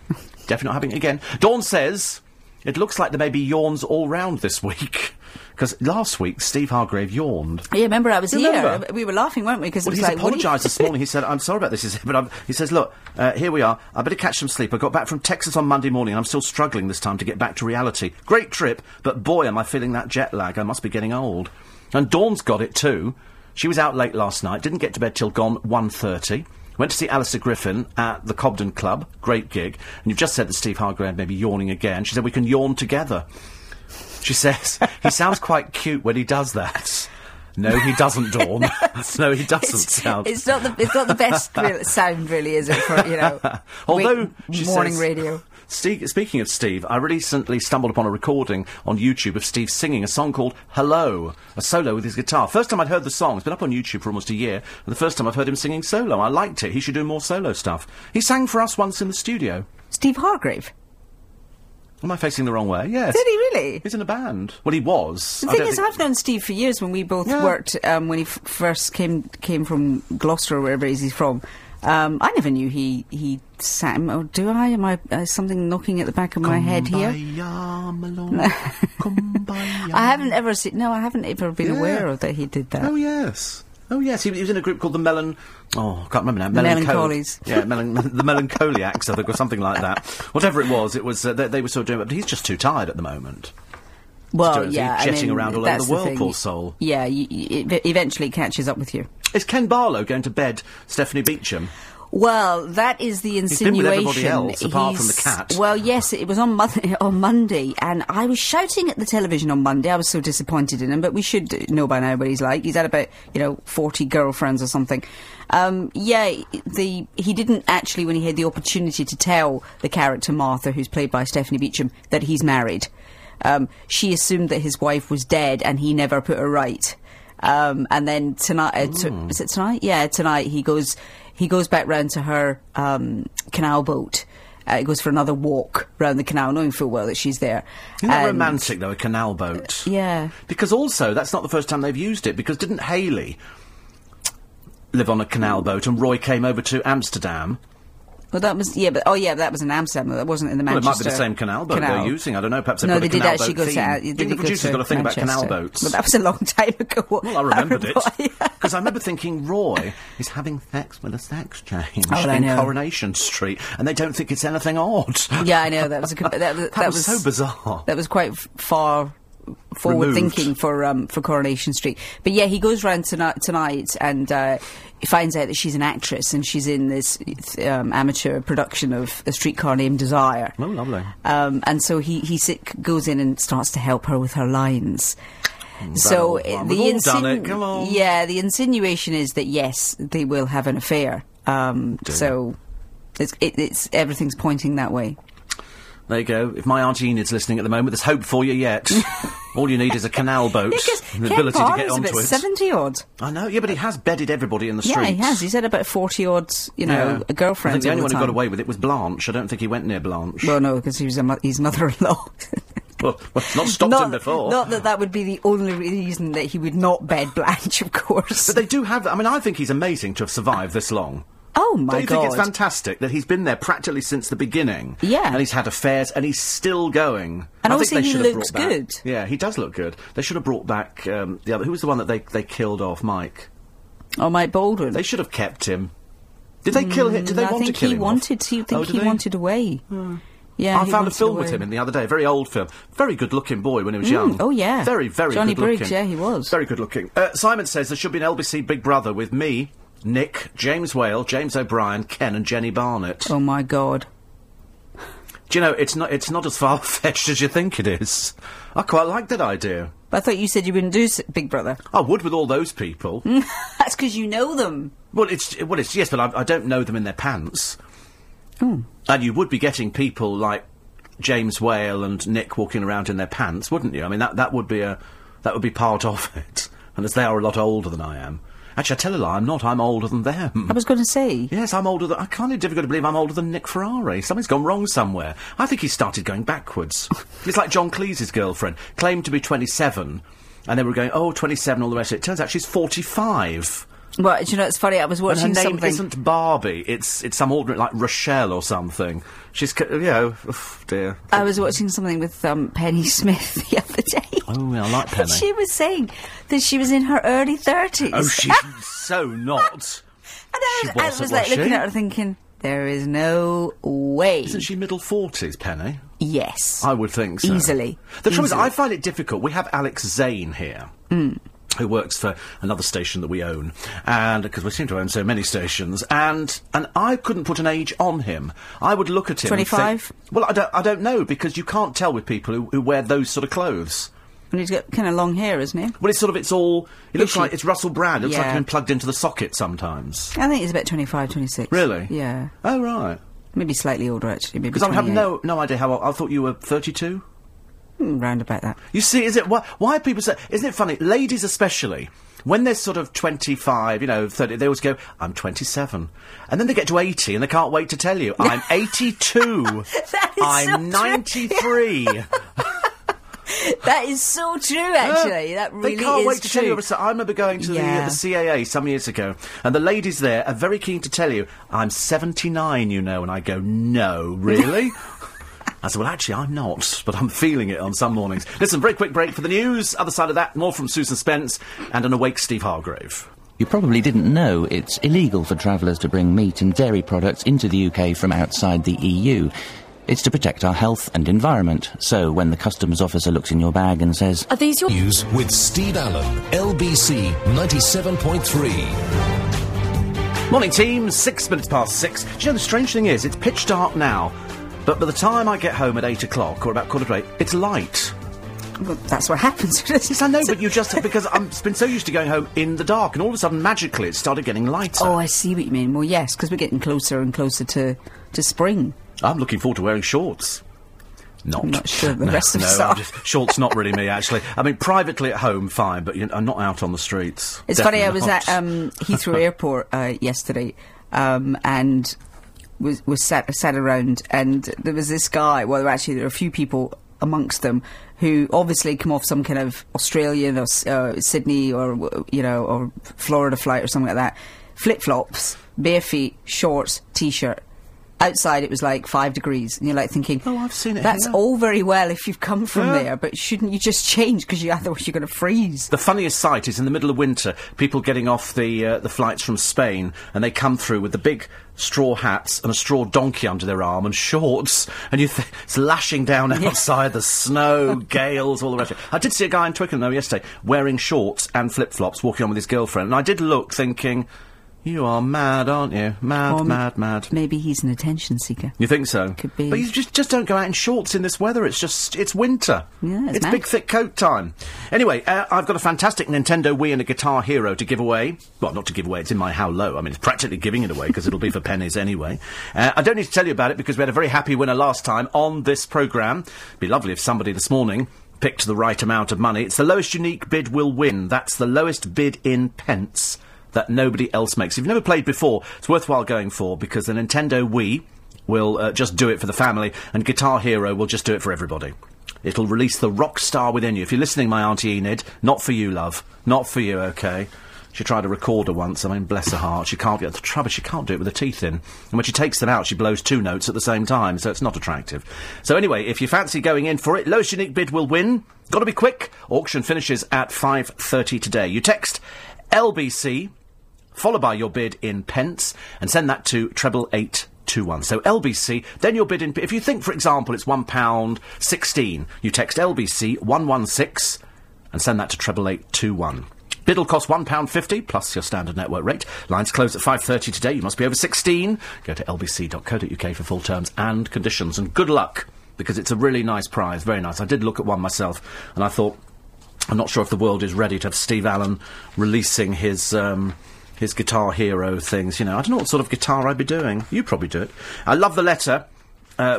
Definitely not having it again. Dawn says it looks like there may be yawns all round this week. Because last week, Steve Hargrave yawned. Yeah, remember, I was here. We were laughing, weren't we? Because well, he's like, apologised this morning. He said, I'm sorry about this. But he says, look, here we are. I better catch some sleep. I got back from Texas on Monday morning, and I'm still struggling this time to get back to reality. Great trip, but boy, am I feeling that jet lag. I must be getting old. And Dawn's got it, too. She was out late last night, didn't get to bed till gone 1:30. Went to see Alistair Griffin at the Cobden Club. Great gig. And you've just said that Steve Hargrave may be yawning again. She said, we can yawn together. She says, he sounds quite cute when he does that. No, he doesn't, Dawn. No, he doesn't sound. It's not the best sound, really, is it, for, you know, although, she morning says, radio. Speaking of Steve, I recently stumbled upon a recording on YouTube of Steve singing a song called Hello, a solo with his guitar. First time I'd heard the song. It's been up on YouTube for almost a year. And the first time I've heard him singing solo. I liked it. He should do more solo stuff. He sang for us once in the studio. Steve Hargrave? Am I facing the wrong way? Yes. Did he really? He's in a band. Well, he was. The thing is, I've known Steve for years when we both worked, when he first came from Gloucester or wherever it is he's from. I never knew he sang, or do I? Am I something knocking at the back of my head here? I haven't ever been aware of that he did that. Oh, yes. Oh, yes, he was in a group called the I can't remember now. Melancholies. Yeah, the Melancholiacs, I think, or something like that. Whatever it was, they were sort of doing it, but he's just too tired at the moment. Well, yeah, he's jetting around all over the world, poor soul. Yeah, it eventually catches up with you. Is Ken Barlow going to bed Stephanie Beecham? Well, that is the insinuation. He's been with everybody else, apart from the cat. Well, yes, it was on Monday, and I was shouting at the television on Monday. I was so disappointed in him, but we should know by now what he's like. He's had about, 40 girlfriends or something. He didn't actually, when he had the opportunity to tell the character Martha, who's played by Stephanie Beecham, that he's married. She assumed that his wife was dead, and he never put her right. And then tonight, is it tonight? Yeah, tonight he goes back round to her canal boat. He goes for another walk round the canal, knowing full well that she's there. Isn't that romantic, though, a canal boat? Yeah. Because also, that's not the first time they've used it, because didn't Hayley live on a canal boat and Roy came over to Amsterdam? Well, that was... Yeah, but... Oh, yeah, that was in Amsterdam. That wasn't in the Manchester... Well, it might be the same canal boat they're using. I don't know. Perhaps they've got a canal boat theme. No, they did actually go to... The producer's got a thing about canal boats. Well, that was a long time ago. Well, I remembered it. Because I remember thinking Roy is having sex with a sex change in Coronation Street, and they don't think it's anything odd. Yeah, I know. That was... That was so bizarre. That was quite far... forward-thinking for Coronation Street. But, yeah, he goes round tonight and he finds out that she's an actress and she's in this amateur production of A Streetcar Named Desire. Oh, lovely. And so he goes in and starts to help her with her lines. So the insinuation is that, yes, they will have an affair. So it's everything's pointing that way. There you go. If my Auntie Enid's listening at the moment, there's hope for you yet. All you need is a canal boat. The ability to get onto it. 70-odd. I know, yeah, but he has bedded everybody in the streets. Yeah, he has. He's had about 40-odd, girlfriends. I think the only one who got away with it was Blanche. I don't think he went near Blanche. Well, no, because he was his mother-in-law. Well, it's not stopped him before. Not that would be the only reason that he would not bed Blanche, of course. But they do have... I mean, I think he's amazing to have survived this long. Oh, my God. Don't you think it's fantastic that he's been there practically since the beginning? Yeah. And he's had affairs, and he's still going. And also he looks good. Yeah, he does look good. They should have brought back the other... Who was the one that they killed off? Mike. Oh, Mike Baldwin. They should have kept him. Did they kill him? Did they want to kill him? I think he wanted away. Yeah, I found a film with him in the other day, a very old film. Very good-looking boy when he was young. Oh, yeah. Very, very good-looking. Johnny Briggs, yeah, he was. Very good-looking. Simon says there should be an LBC Big Brother with me... Nick, James Whale, James O'Brien, Ken and Jenny Barnett. Oh, my God. Do you know, it's not as far-fetched as you think it is. I quite like that idea. But I thought you said you wouldn't do Big Brother. I would with all those people. That's because you know them. Well, it's yes, but I don't know them in their pants. Mm. And you would be getting people like James Whale and Nick walking around in their pants, wouldn't you? I mean, that would be part of it. And as they are a lot older than I am. Actually, I tell a lie, I'm not. I'm older than them. I was going to say. Yes, I'm older than... I can't even difficult to believe I'm older than Nick Ferrari. Something's gone wrong somewhere. I think he started going backwards. It's like John Cleese's girlfriend. Claimed to be 27. And they were going, oh, 27, all the rest of it. It turns out she's 45. Well, do you know, it's funny, I was watching something... her name isn't Barbie. It's some ordinary, like, Rochelle or something. She's, you know... Oh, dear. I was watching something with Penny Smith the other day. Oh, yeah, I like Penny. She was saying that she was in her early 30s. Oh, she's so not. And I was looking at her thinking, there is no way. Isn't she middle 40s, Penny? Yes. I would think so. Easily. The trouble is, I find it difficult. We have Alex Zane here. Mm. Who works for another station that we own, and because we seem to own so many stations, and I couldn't put an age on him. I would look at him. 25. Well, I don't know, because you can't tell with people who wear those sort of clothes. And he's got kind of long hair, isn't he? Well, it's all. It looks like it's Russell Brand. It looks like he's been plugged into the socket sometimes. I think he's about 25, 26. Really? Yeah. Oh right. Maybe slightly older actually. Because I have no idea how old. I thought you were 32. Round about that. You see, is it why people say? Isn't it funny? Ladies especially, when they're sort of 25, you know, 30, they always go, "I'm 27," and then they get to 80 and they can't wait to tell you, "I'm 82," "I'm 93." That is so true, actually. That really is true. They can't wait to tell you. I remember going to the CAA some years ago, and the ladies there are very keen to tell you, "I'm 79," you know, and I go, "No, really." I said, well, actually, I'm not, but I'm feeling it on some mornings. Listen, very quick break for the news. Other side of that, more from Susan Spence and an awake Steve Hargrave. You probably didn't know it's illegal for travellers to bring meat and dairy products into the UK from outside the EU. It's to protect our health and environment. So when the customs officer looks in your bag and says, "Are these your news?" with Steve Allen, LBC 97.3. Morning, team. 6 minutes past 6. Do you know, the strange thing is, it's pitch dark now. But by the time I get home at 8 o'clock, or about 7:45, it's light. Well, that's what happens. Yes, I know, but you just... Because I've been so used to going home in the dark, and all of a sudden, magically, it started getting lighter. Oh, I see what you mean. Well, yes, because we're getting closer and closer to spring. I'm looking forward to wearing shorts. I'm not sure the rest of us are. Shorts, not really me, actually. I mean, privately at home, fine, but I'm not out on the streets. It's funny, I was at Heathrow Airport yesterday, and... was sat around, and there was this guy, well, actually there were a few people amongst them who obviously come off some kind of Australian or Sydney or, you know, or Florida flight or something like that. Flip-flops, bare feet, shorts, T-shirt. Outside it was like 5 degrees, and you're like thinking, oh, I've seen it. That's all very well if you've come from there, but shouldn't you just change, because otherwise you're going to freeze. The funniest sight is in the middle of winter, people getting off the flights from Spain, and they come through with the big straw hats and a straw donkey under their arm and shorts, and it's lashing down outside, the snow, gales, all the rest of it. I did see a guy in Twickenham, though, yesterday, wearing shorts and flip-flops, walking on with his girlfriend, and I did look thinking... You are mad, aren't you? Mad. Maybe he's an attention seeker. You think so? Could be. But you just don't go out in shorts in this weather. It's just... It's winter. Yeah, it's big, thick coat time. Anyway, I've got a fantastic Nintendo Wii and a Guitar Hero to give away. Well, not to give away. It's in my how low. I mean, it's practically giving it away, because it'll be for pennies anyway. I don't need to tell you about it, because we had a very happy winner last time on this programme. It'd be lovely if somebody this morning... picked the right amount of money. It's the lowest unique bid will win. That's the lowest bid in pence that nobody else makes. If you've never played before, it's worthwhile going for, because the Nintendo Wii will just do it for the family, and Guitar Hero will just do it for everybody. It'll release the rock star within you. If you're listening, my Auntie Enid, not for you, love. Not for you, OK? She tried a recorder once. I mean, bless her heart. She can't get the trouble. She can't do it with her teeth in. And when she takes them out, she blows two notes at the same time, so it's not attractive. So anyway, if you fancy going in for it, lowest unique bid will win. Got to be quick. Auction finishes at 5:30 today. You text LBC... followed by your bid in pence, and send that to 88821. So LBC, then your bid in... If you think, for example, it's £1.16, you text LBC 116 and send that to 88821. Biddle costs £1.50 plus your standard network rate. Lines close at 5:30 today. You must be over 16. Go to lbc.co.uk for full terms and conditions. And good luck, because it's a really nice prize. Very nice. I did look at one myself, and I thought, I'm not sure if the world is ready to have Steve Allen releasing his Guitar Hero things. You know, I don't know what sort of guitar I'd be doing. You probably do it. I love the letter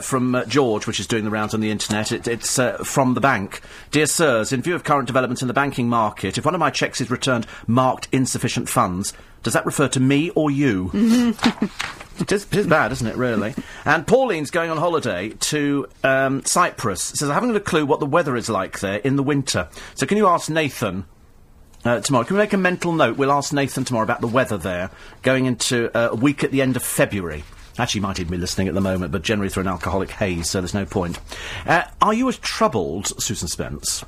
from George, which is doing the rounds on the internet. It's from the bank. Dear Sirs, in view of current developments in the banking market, if one of my cheques is returned marked insufficient funds, does that refer to me or you? It is bad, isn't it, really? And Pauline's going on holiday to Cyprus. Says, I haven't got a clue what the weather is like there in the winter. So can you ask Nathan tomorrow? Can we make a mental note? We'll ask Nathan tomorrow about the weather there, going into a week at the end of February. Actually, he might even be listening at the moment, but generally through an alcoholic haze, so there's no point. Are you as troubled, Susan Spence,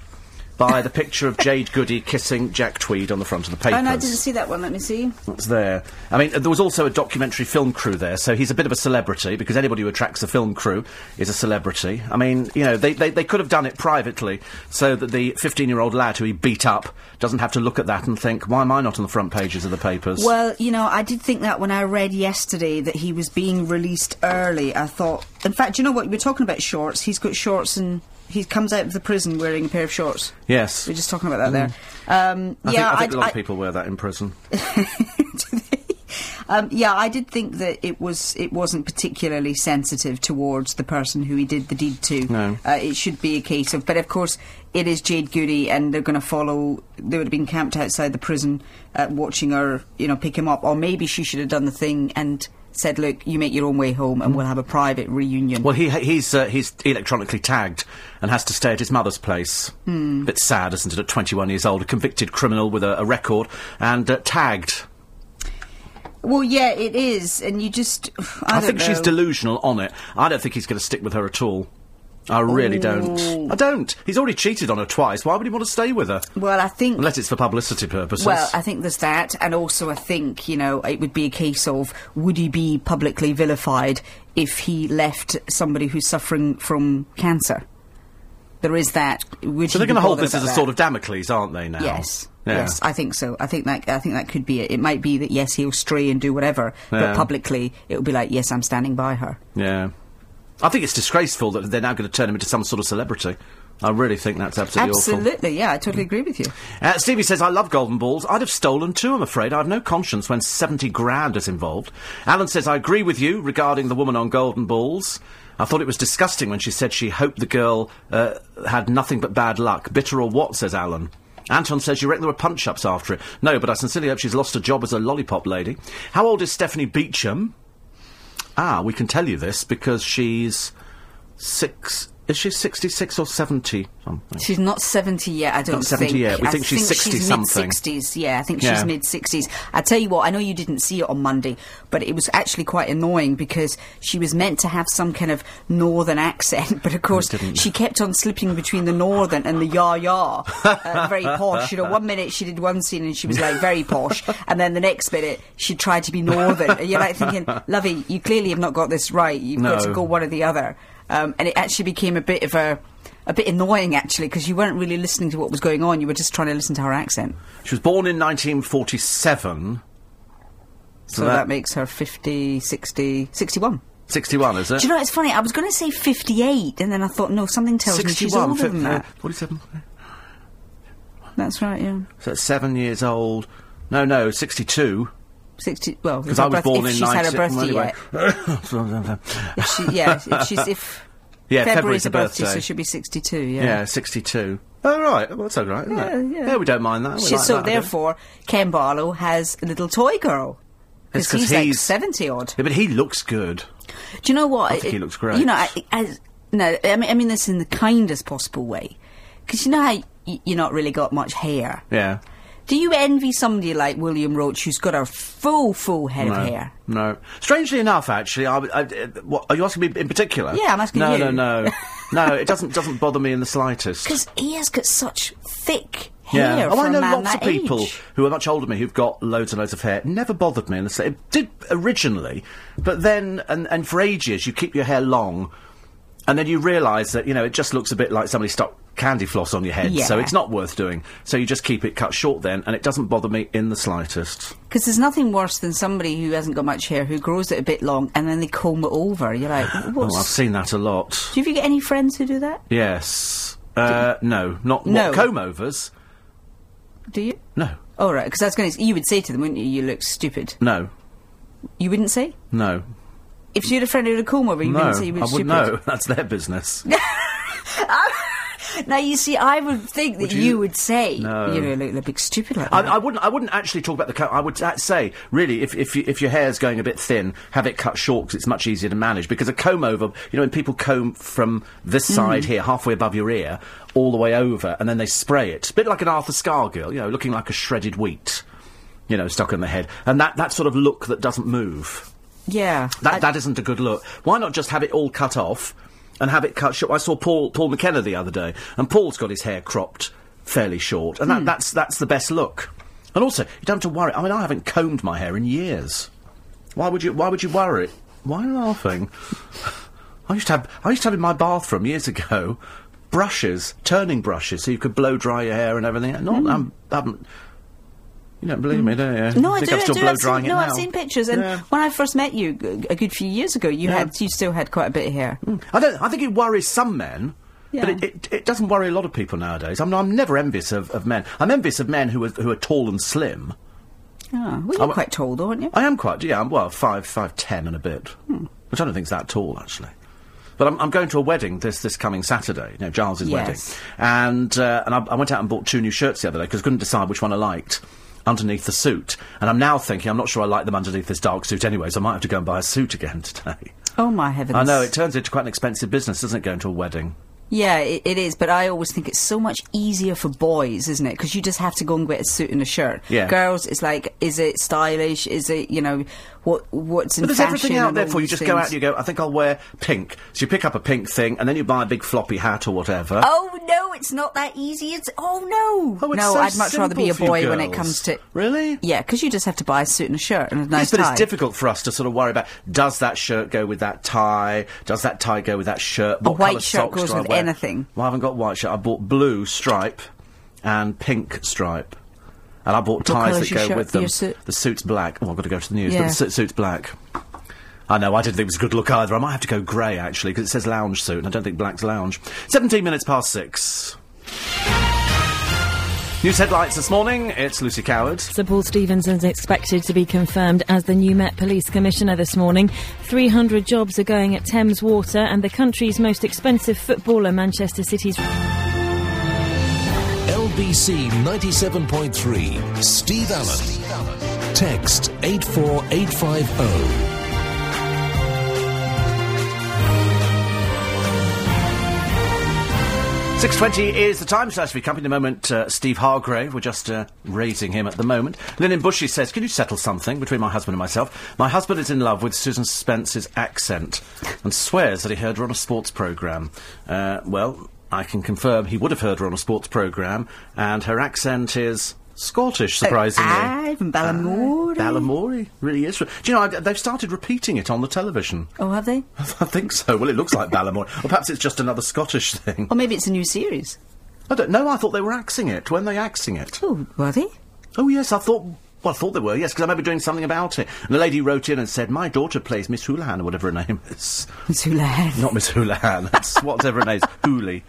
by the picture of Jade Goody kissing Jack Tweed on the front of the papers? Oh, no, I didn't see that one. Let me see. That's there. I mean, there was also a documentary film crew there, so he's a bit of a celebrity, because anybody who attracts a film crew is a celebrity. I mean, you know, they could have done it privately so that the 15-year-old lad who he beat up doesn't have to look at that and think, why am I not on the front pages of the papers? Well, you know, I did think that when I read yesterday that he was being released early, I thought... In fact, you know what? You were talking about shorts. He's got shorts and... He comes out of the prison wearing a pair of shorts. Yes. We were just talking about that there. I think a lot of people wear that in prison. Do they? Yeah, I did think that it wasn't particularly sensitive towards the person who he did the deed to. No. It should be a case of... But, of course, it is Jade Goody, and they're going to follow... They would have been camped outside the prison watching her, you know, pick him up. Or maybe she should have done the thing and... said, look, you make your own way home and we'll have a private reunion. Well, he's electronically tagged and has to stay at his mother's place. Mm. A bit sad, isn't it, at 21 years old, a convicted criminal with a record and tagged. Well, yeah, it is, and you just... I think she's delusional on it. I don't think he's going to stick with her at all. I really don't. I don't. He's already cheated on her twice. Why would he want to stay with her? Well, I think... Unless it's for publicity purposes. Well, I think there's that. And also, I think, you know, it would be a case of, would he be publicly vilified if he left somebody who's suffering from cancer? There is that. Would so they're going to hold this as a sort of Damocles, aren't they, now? Yes. Yeah. Yes, I think so. I think that could be it. It might be that, yes, he'll stray and do whatever. Yeah. But publicly, it'll be like, yes, I'm standing by her. Yeah. I think it's disgraceful that they're now going to turn him into some sort of celebrity. I really think that's absolutely awful. Absolutely, yeah, I totally agree with you. Stevie says, I love golden balls. I'd have stolen too, I'm afraid. I have no conscience when 70 grand is involved. Alan says, I agree with you regarding the woman on golden balls. I thought it was disgusting when she said she hoped the girl had nothing but bad luck. Bitter or what, says Alan. Anton says, you reckon there were punch-ups after it? No, but I sincerely hope she's lost her job as a lollipop lady. How old is Stephanie Beecham? Ah, we can tell you this because she's six... Is she 66 or 70? Something? She's not 70 yet, I don't think. Not 70 yet. We think she's 60-something. She's mid-60s, yeah. I think she's mid-60s. I tell you what, I know you didn't see it on Monday, but it was actually quite annoying because she was meant to have some kind of northern accent, but of course she kept on slipping between the northern and the ya-ya. Very posh. You know, one minute she did one scene and she was, like, very posh, and then the next minute she tried to be northern. And you're, like, thinking, lovey, you clearly have not got this right. You've got to go one or the other. And it actually became a bit annoying, actually, because you weren't really listening to what was going on. You were just trying to listen to her accent. She was born in 1947. So that makes her 50, 60, 61. 61, is it? Do you know, it's funny, I was going to say 58, and then I thought, no, something tells me she's older than that. 47. That's right, yeah. So that's 7 years old. No, 62. 60, well, because I was born in 1960. February's her birthday, so she'll be 62. Yeah. Yeah, 62. Oh right, well, that's all right, isn't it? Yeah. Yeah, we don't mind that. Therefore, Ken Barlow has a little toy girl. Because he's like 70 odd. Yeah, but he looks good. Do you know what? I think he looks great. You know, I mean this in the kindest possible way, because you know how you're not really got much hair. Yeah. Do you envy somebody like William Roach, who's got a full head of hair? No. Strangely enough, actually, what, are you asking me in particular? Yeah, I'm asking you. No. No, it doesn't bother me in the slightest. Because he has got such thick hair. Yeah. Oh, I know lots of people who are much older than me who've got loads and loads of hair. It never bothered me in the slightest. It did originally, but then and for ages you keep your hair long, and then you realise that you know it just looks a bit like somebody stuck candy floss on your head, so it's not worth doing. So you just keep it cut short then, and it doesn't bother me in the slightest. Because there's nothing worse than somebody who hasn't got much hair, who grows it a bit long, and then they comb it over. You're like, what's... Oh, I've seen that a lot. Do you get any friends who do that? Yes. No. Not comb-overs. Do you? No. Oh, right, because I was going to... You would say to them, wouldn't you, you look stupid? No. You wouldn't say? No. If you had a friend who had a comb-over, you wouldn't say you look stupid? No, I wouldn't know. That's their business. Now, you see, I would think that you would say, you know, look a bit stupid like that. I wouldn't actually talk about the cut. I would say, really, if your hair's going a bit thin, have it cut short, because it's much easier to manage. Because a comb over, you know, when people comb from this side here, halfway above your ear, all the way over, and then they spray it. A bit like an Arthur Scar girl, you know, looking like a shredded wheat, you know, stuck in the head. And that sort of look that doesn't move. Yeah. That isn't a good look. Why not just have it all cut off? And have it cut short. I saw Paul McKenna the other day, and Paul's got his hair cropped fairly short, and that's the best look. And also, you don't have to worry. I mean, I haven't combed my hair in years. Why would you worry? Why are you laughing? I used to have in my bathroom years ago brushes, turning brushes, so you could blow dry your hair and everything. I haven't. You don't believe me, do you? No, I do. I'm still blow drying it now. No, I've seen pictures, and when I first met you a good few years ago, you still had quite a bit of hair. I think it worries some men, but it doesn't worry a lot of people nowadays. I'm never envious of men. I'm envious of men who are tall and slim. Oh, well, you're quite tall, though, aren't you? I am quite. Yeah, I'm 5'10" and a bit, which I don't think is that tall actually. But I'm going to a wedding this coming Saturday, you know, Giles's wedding, and I went out and bought two new shirts the other day because I couldn't decide which one I liked. Underneath the suit. And I'm now thinking, I'm not sure I like them underneath this dark suit anyway, so I might have to go and buy a suit again today. Oh, my heavens. I know, it turns into quite an expensive business, doesn't it, going to a wedding? Yeah, it is, but I always think it's so much easier for boys, isn't it? Because you just have to go and get a suit and a shirt. Yeah. Girls, it's like, is it stylish? Is it, you know, what's in fashion? But there's everything out there for you. Just go out and you go, I think I'll wear pink. So you pick up a pink thing, and then you buy a big floppy hat or whatever. Oh, no, it's not that easy. It's, oh, no. Oh, it's no, so I'd much rather be a boy when it comes to... Really? Yeah, because you just have to buy a suit and a shirt and a nice tie. But it's difficult for us to sort of worry about, does that shirt go with that tie? Does that tie go with that shirt? What colour socks do I wear? Anything. Well, I haven't got white shirt. I bought blue stripe and pink stripe. And I bought ties that go with them. The suit's black. Oh, I've got to go to the news. Yeah. But the suit's black. I know, I didn't think it was a good look either. I might have to go grey, actually, because it says lounge suit, and I don't think black's lounge. 6:17. News headlights this morning, it's Lucy Coward. Sir Paul Stevenson is expected to be confirmed as the new Met Police Commissioner this morning. 300 jobs are going at Thames Water, and the country's most expensive footballer, Manchester City's... LBC 97.3, Steve Allen. Steve Allen. Text 84850. .20 is the time, so as we come in a moment, Steve Hargrave, we're just raising him at the moment. Lynn Bushy says, can you settle something between my husband and myself? My husband is in love with Susan Spence's accent and swears that he heard her on a sports programme. Well, I can confirm he would have heard her on a sports programme, and her accent is... Scottish, surprisingly. Aye, from Ballymore. Ballymore, really is. Do you know, they've started repeating it on the television. Oh, have they? I think so. Well, it looks like Ballymore. Or perhaps it's just another Scottish thing. Or maybe it's a new series. I don't know. I thought they were axing it. When they axing it? Oh, were they? Oh, yes, I thought... Well, I thought they were, yes, because I remember doing something about it. And the lady wrote in and said, my daughter plays Miss Houlihan, or whatever her name is. Miss Houlihan. Not Miss Houlihan. That's whatever her name is. Hooli.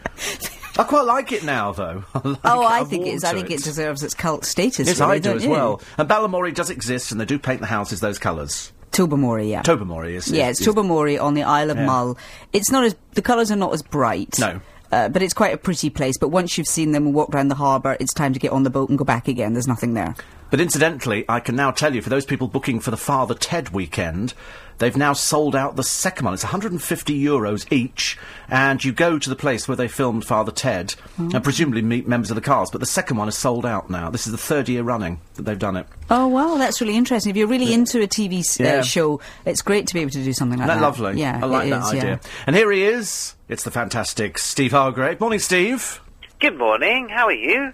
I quite like it now, though. I think it deserves its cult status. Yes, really, I do as well. And Ballymore does exist, and they do paint the houses those colours. Tobermory, yeah. Tobermory is... Yeah, it's Tobermory on the Isle of Mull. It's not as... The colours are not as bright. No. But it's quite a pretty place. But once you've seen them and walked round the harbour, it's time to get on the boat and go back again. There's nothing there. But incidentally, I can now tell you, for those people booking for the Father Ted weekend, they've now sold out the second one. It's €150 each, and you go to the place where they filmed Father Ted and presumably meet members of the cast, but the second one is sold out now. This is the third year running that they've done it. Oh, wow, that's really interesting. If you're really into a TV show, it's great to be able to do something like that. Lovely. Yeah, I like that idea. Yeah. And here he is. It's the fantastic Steve Hargrave. Morning, Steve. Good morning. How are you?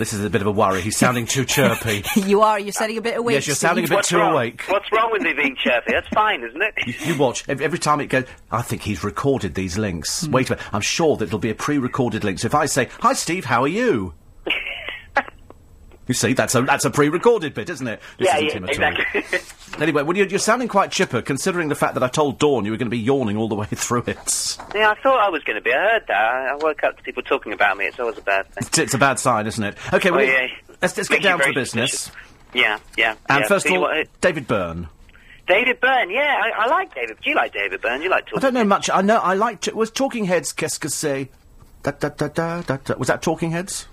This is a bit of a worry. He's sounding too chirpy. You are. You're sounding a bit awake. Yes, you're sounding a bit too awake. What's wrong with me being chirpy? That's fine, isn't it? You watch. Every time it goes, I think he's recorded these links. Mm. Wait a minute. I'm sure that it'll be a pre-recorded link. So if I say, hi, Steve, how are you? You see, that's a pre-recorded bit, isn't it? This isn't him exactly. At all. Anyway, well, you're sounding quite chipper, considering the fact that I told Dawn you were going to be yawning all the way through it. Yeah, I thought I was going to be. I heard that. I woke up to people talking about me. It's always a bad thing. It's a bad sign, isn't it? OK, well, let's get down to the business. Suspicious. Yeah. And first of all, David Byrne. David Byrne, yeah, I like David. Do you like David Byrne? Do you like Talking Heads? I don't know much. I know, I like... Was Talking Heads, qu'est-ce que c'est? Was that Talking Heads?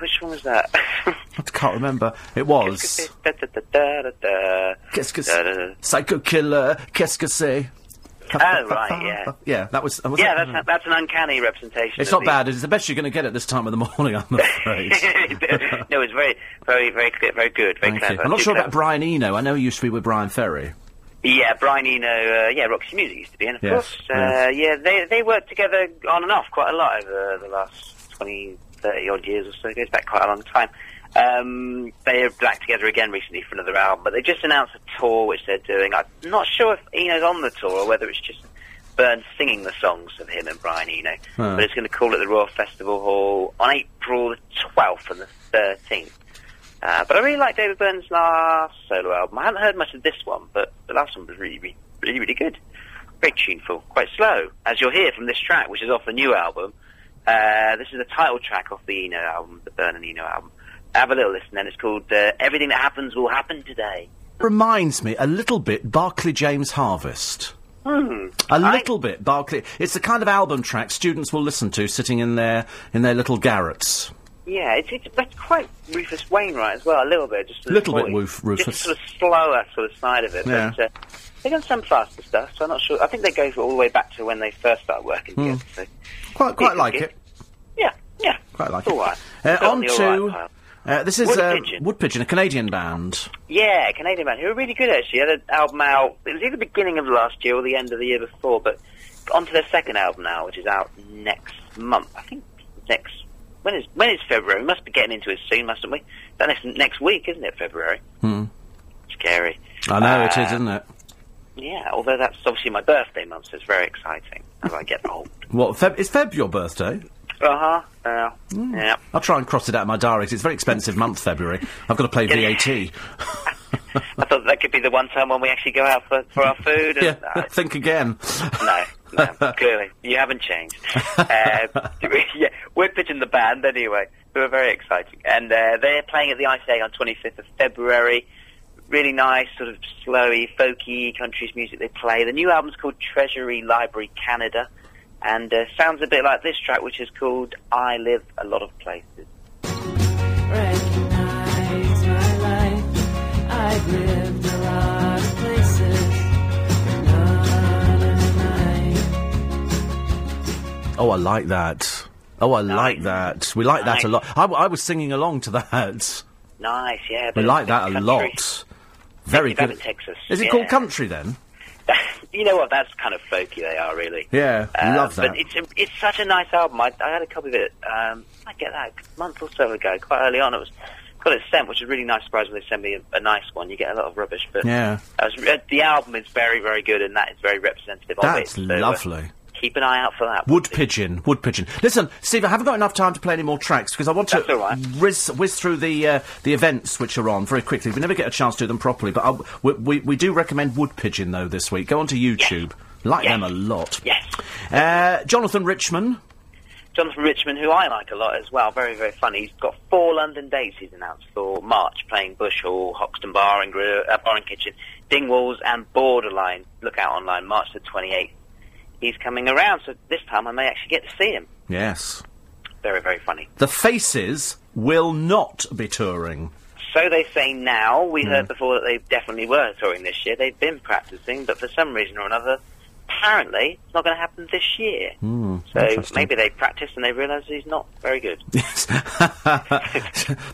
Which one was that? I can't remember. It was... Psycho Killer, qu'est-ce que c'est? Oh, right, yeah. Yeah, that was... that's an uncanny representation. It's not bad. It's the best you're going to get at this time of the morning, I'm afraid. No, it's very, very, very clear, very good, very clever. I'm not sure about Brian Eno. I know he used to be with Brian Ferry. Yeah, Brian Eno, Roxy Music used to be in, of course. Yeah, they worked together on and off quite a lot over the last 20... 30-odd years or so. It goes back quite a long time. They are back together again recently for another album, but they just announced a tour which they're doing. I'm not sure if Eno's on the tour or whether it's just Byrne singing the songs of him and Brian Eno. But it's going to call it the Royal Festival Hall on April the 12th and the 13th. But I really like David Byrne's last solo album. I haven't heard much of this one, but the last one was really, really, really good. Very tuneful, quite slow, as you'll hear from this track, which is off the new album. This is the title track off the Eno album, the Byrne and Eno album. Have a little listen then, it's called Everything That Happens Will Happen Today. Reminds me a little bit Barclay James Harvest. A little bit, Barclay. It's the kind of album track students will listen to sitting in their little garrets. Yeah, it's quite Rufus Wainwright as well, a little bit. Just a little bit Rufus. Just sort of slower sort of side of it. Yeah. But, they've done some faster stuff, so I'm not sure. I think they go all the way back to when they first started working together. So quite like it. Yeah. Quite like it. All right. On to... Right this is Wood Pigeon, a Canadian band. Yeah, a Canadian band. Who were really good, actually. They had an album out... It was either the beginning of last year or the end of the year before, but onto their second album now, which is out next month. I think next... When is February? We must be getting into it soon, mustn't we? That next week, isn't it, February? Hmm. Scary. I know it is, isn't it? Yeah, although that's obviously my birthday month, so it's very exciting as I get old. What, is Feb your birthday? Uh-huh, yeah. I'll try and cross it out of my diary. It's a very expensive month, February. I've got to pay VAT. I thought that could be the one time when we actually go out for our food. And, yeah, think again. No, clearly. You haven't changed. We're pitching the band anyway. We were very exciting. And they're playing at the Ice Egg on 25th of February. Really nice, sort of slowy, folky country's music they play. The new album's called Treasury Library Canada, and sounds a bit like this track, which is called I Live a Lot of Places. Recognize my life, I've lived a lot of places, not at night. Oh, I like that. We like that a lot. I was singing along to that. Nice, yeah. We like that a lot. Very good. In Texas. Is it called country, then? You know what, that's kind of folky they are, really. Yeah, love that. But it's such a nice album. I had a copy of it, I get that, a month or so ago, quite early on. I got it sent, which is really nice. Surprise when they send me a nice one. You get a lot of rubbish, but the album is very, very good, and that is very representative of it. That's lovely. Keep an eye out for that. Wood Pigeon. Listen, Steve, I haven't got enough time to play any more tracks because I want to whiz through the events which are on very quickly. We never get a chance to do them properly, but we do recommend Wood Pigeon, though, this week. Go onto YouTube. Yes. Like them a lot. Yes. Jonathan Richman, who I like a lot as well. Very, very funny. He's got 4 London dates he's announced for March, playing Bush Hall, Hoxton Bar and Grill, Bar and Kitchen, Dingwalls and Borderline. Look out online, March the 28th. He's coming around, so this time I may actually get to see him. Yes. Very, very funny. The Faces will not be touring. So they say now. We heard before that they definitely were touring this year. They've been practising, but for some reason or another, apparently it's not going to happen this year. So maybe they practiced and they realised he's not very good. Yes.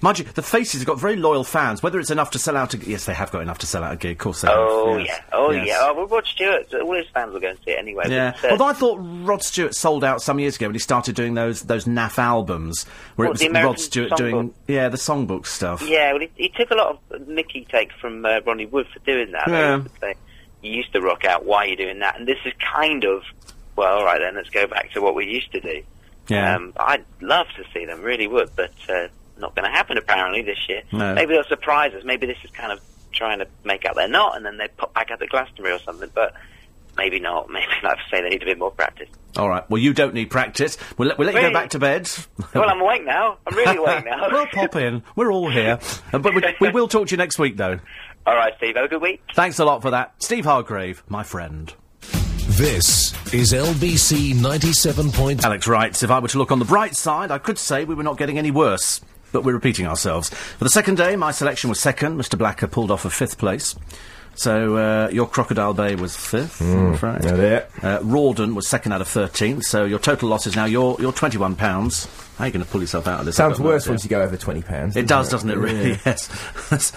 Mind you, the Faces have got very loyal fans. Whether it's enough to sell out a... Yes, they have got enough to sell out a gig. Of course they have. Yes. Yeah. Oh, well, Rod Stewart, all his fans will go and see it anyway. Yeah. Although I thought Rod Stewart sold out some years ago when he started doing those naff albums where it was Rod Stewart doing... Yeah, the songbook stuff. Yeah, well, he took a lot of Mickey take from Ronnie Wood for doing that. Yeah. You used to rock out, why are you doing that? And this is kind of, well, all right then, let's go back to what we used to do. Yeah. I'd love to see them, really would, but not going to happen apparently this year. No. Maybe they'll surprise us. Maybe this is kind of trying to make out they're not, and then they pop back out at Glastonbury or something, but maybe not. Maybe, like I say, they need a bit more practice. All right. Well, you don't need practice. We'll let you go back to bed. Well, I'm awake now. I'm really awake now. Well, pop in. We're all here. But we will talk to you next week, though. All right, Steve, have a good week. Thanks a lot for that. Steve Hargrave, my friend. This is LBC 97.3. Alex writes, if I were to look on the bright side, I could say we were not getting any worse. But we're repeating ourselves. For the second day, my selection was second. Mr Blacker pulled off a fifth place. So, your Crocodile Bay was fifth, I'm afraid. Rawdon was second out of 13, so your total loss is now your £21. How are you going to pull yourself out of this? Sounds worse once you go over £20. It does, doesn't it, really? Yeah. Yes.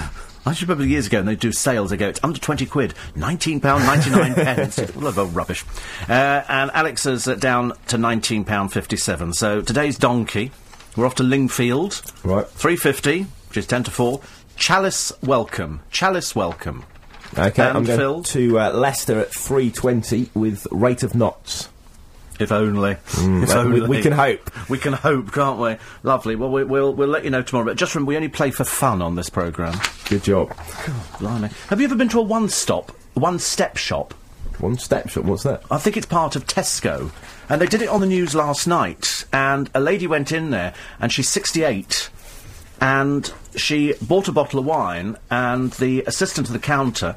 I should remember years ago when they do sales, they go, it's under £20, £19.99. All over rubbish. And Alex is down to £19.57. So today's donkey, we're off to Lingfield. Right. 3.50, which is 10 to 4. Chalice Welcome. Okay, and I'm going to Leicester at 3.20 with Rate of Knots. If only. We can hope. We can hope, can't we? Lovely. Well, we'll let you know tomorrow. But just remember, we only play for fun on this programme. Good job. God, blimey. Have you ever been to a one-step shop? One-step shop? What's that? I think it's part of Tesco. And they did it on the news last night. And a lady went in there, and she's 68... And she bought a bottle of wine, and the assistant at the counter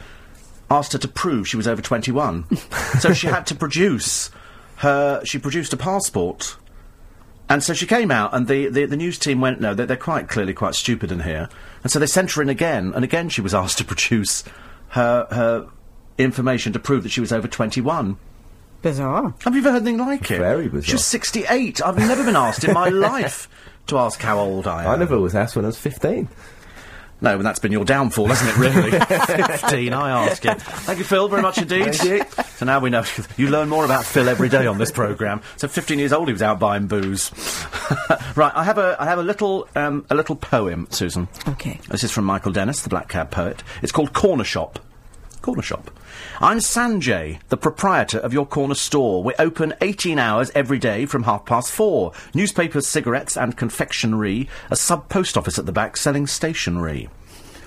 asked her to prove she was over 21. So she had to produce she produced a passport. And so she came out, and the news team went, no, they're quite stupid in here. And so they sent her in again, and again she was asked to produce her information to prove that she was over 21. Bizarre. Have you ever heard anything like it? Very bizarre. She was 68. I've never been asked in my life to ask how old I am. I never was asked when I was 15. No, and that's been your downfall, hasn't it, really? 15, I ask it. Thank you, Phil, very much indeed. Thank you. So now we know. You learn more about Phil every day on this programme. So 15 years old, he was out buying booze. Right, I have a little poem, Susan. Okay. This is from Michael Dennis, the Black Cab poet. It's called Corner Shop. Corner Shop. I'm Sanjay, the proprietor of your corner store. We're open 18 hours every day from 4:30. Newspapers, cigarettes and confectionery. A sub-post office at the back selling stationery.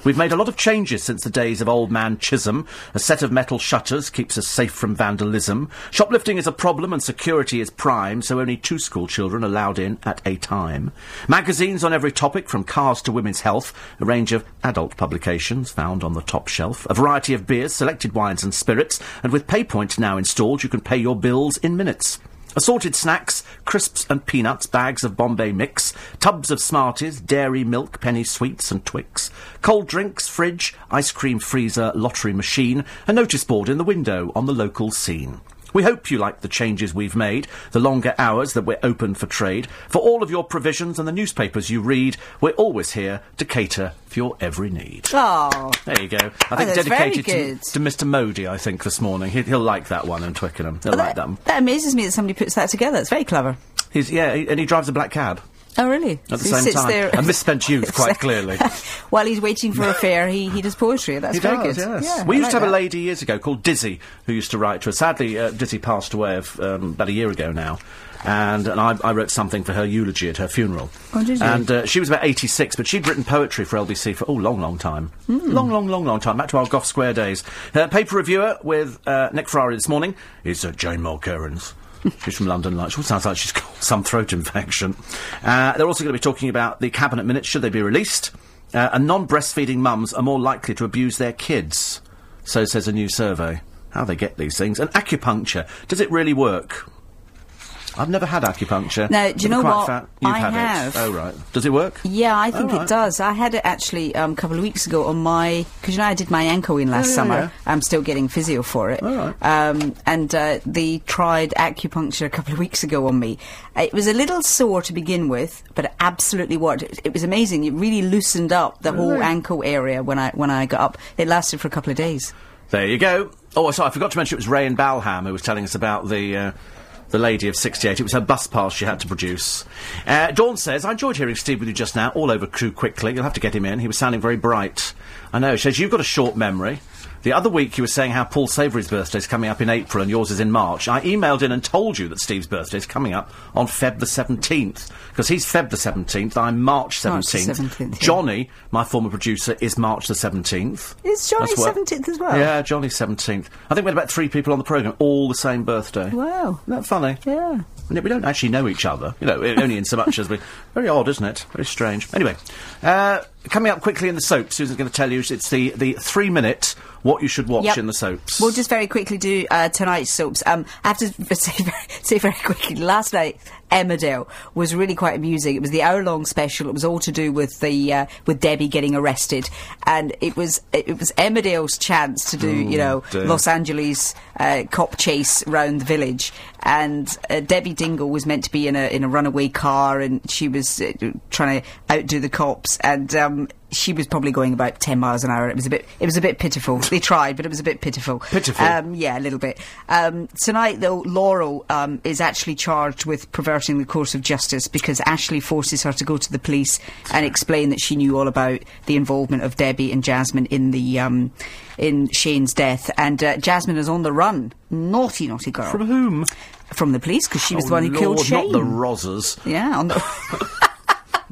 We've made a lot of changes since the days of old man Chisholm. A set of metal shutters keeps us safe from vandalism. Shoplifting is a problem and security is prime, so only 2 school children allowed in at a time. Magazines on every topic, from cars to women's health. A range of adult publications found on the top shelf. A variety of beers, selected wines and spirits. And with PayPoint now installed, you can pay your bills in minutes. Assorted snacks, crisps and peanuts, bags of Bombay mix, tubs of Smarties, dairy milk, penny sweets and Twix, cold drinks, fridge, ice cream freezer, lottery machine, a notice board in the window on the local scene. We hope you like the changes we've made, the longer hours that we're open for trade. For all of your provisions and the newspapers you read, we're always here to cater for your every need. Oh. There you go. I think dedicated to Mr Modi, I think, this morning. He'll like that one in Twickenham. He'll like that one. That amazes me that somebody puts that together. It's very clever. He drives a black cab. Oh, really? At the same time. There a misspent youth, quite clearly. While he's waiting for a fare, he does poetry. That's very good. Yes. Yeah, we used to have a lady years ago called Dizzy, who used to write to us. Sadly, Dizzy passed away about a year ago now. And I wrote something for her eulogy at her funeral. Oh, did you? And she was about 86, but she'd written poetry for LBC for, long time. Long time, back to our Gough Square days. Her paper reviewer with Nick Ferrari this morning is Jane Moore Kearns. She's from London, like, she sounds like she's got some throat infection. They're also going to be talking about the cabinet minutes, should they be released. And non-breastfeeding mums are more likely to abuse their kids, so says a new survey. How they get these things. And acupuncture, does it really work? I've never had acupuncture. No, do you know what? Fat. You've I had have. It. Oh, right. Does it work? Yeah, I think it does. I had it actually a couple of weeks ago on my... Because, you know, I did my ankle in last summer. Yeah. I'm still getting physio for it. All right. And they tried acupuncture a couple of weeks ago on me. It was a little sore to begin with, but it absolutely worked. It was amazing. It really loosened up the whole ankle area when I got up. It lasted for a couple of days. There you go. Oh, sorry, I forgot to mention it was Ray in Balham who was telling us about the lady of 68. It was her bus pass she had to produce. Dawn says, I enjoyed hearing Steve with you just now, all over too quickly. You'll have to get him in. He was sounding very bright. I know. She says, you've got a short memory. The other week you were saying how Paul Savory's birthday's coming up in April and yours is in March. I emailed in and told you that Steve's birthday's coming up on Feb the 17th. Because he's Feb the 17th, I'm March 17th. March 17th, yeah. Johnny, my former producer, is March the 17th. Is Johnny 17th as well? Yeah, Johnny 17th. I think we had about 3 people on the programme, all the same birthday. Wow. Isn't that funny? Yeah. We don't actually know each other, you know, only in so much as we... Very odd, isn't it? Very strange. Anyway, coming up quickly in the soap, Susan's going to tell you it's the 3-minute... What you should watch in the soaps. We'll just very quickly do tonight's soaps. I have to say very quickly, last night, Emmerdale was really quite amusing. It was the hour-long special. It was all to do with the with Debbie getting arrested, and it was Emmerdale's chance to do Los Angeles cop chase round the village. And Debbie Dingle was meant to be in a runaway car, and she was trying to outdo the cops, and she was probably going about 10 miles an hour. It was a bit pitiful. They tried, but it was a bit pitiful. Pitiful? Yeah, a little bit. Tonight, though, Laurel is actually charged with perverting the course of justice because Ashley forces her to go to the police and explain that she knew all about the involvement of Debbie and Jasmine in the in Shane's death. And Jasmine is on the run. Naughty, naughty girl. From whom? From the police, because she was the one who killed Shane. Not the Rozzers. Yeah, on the...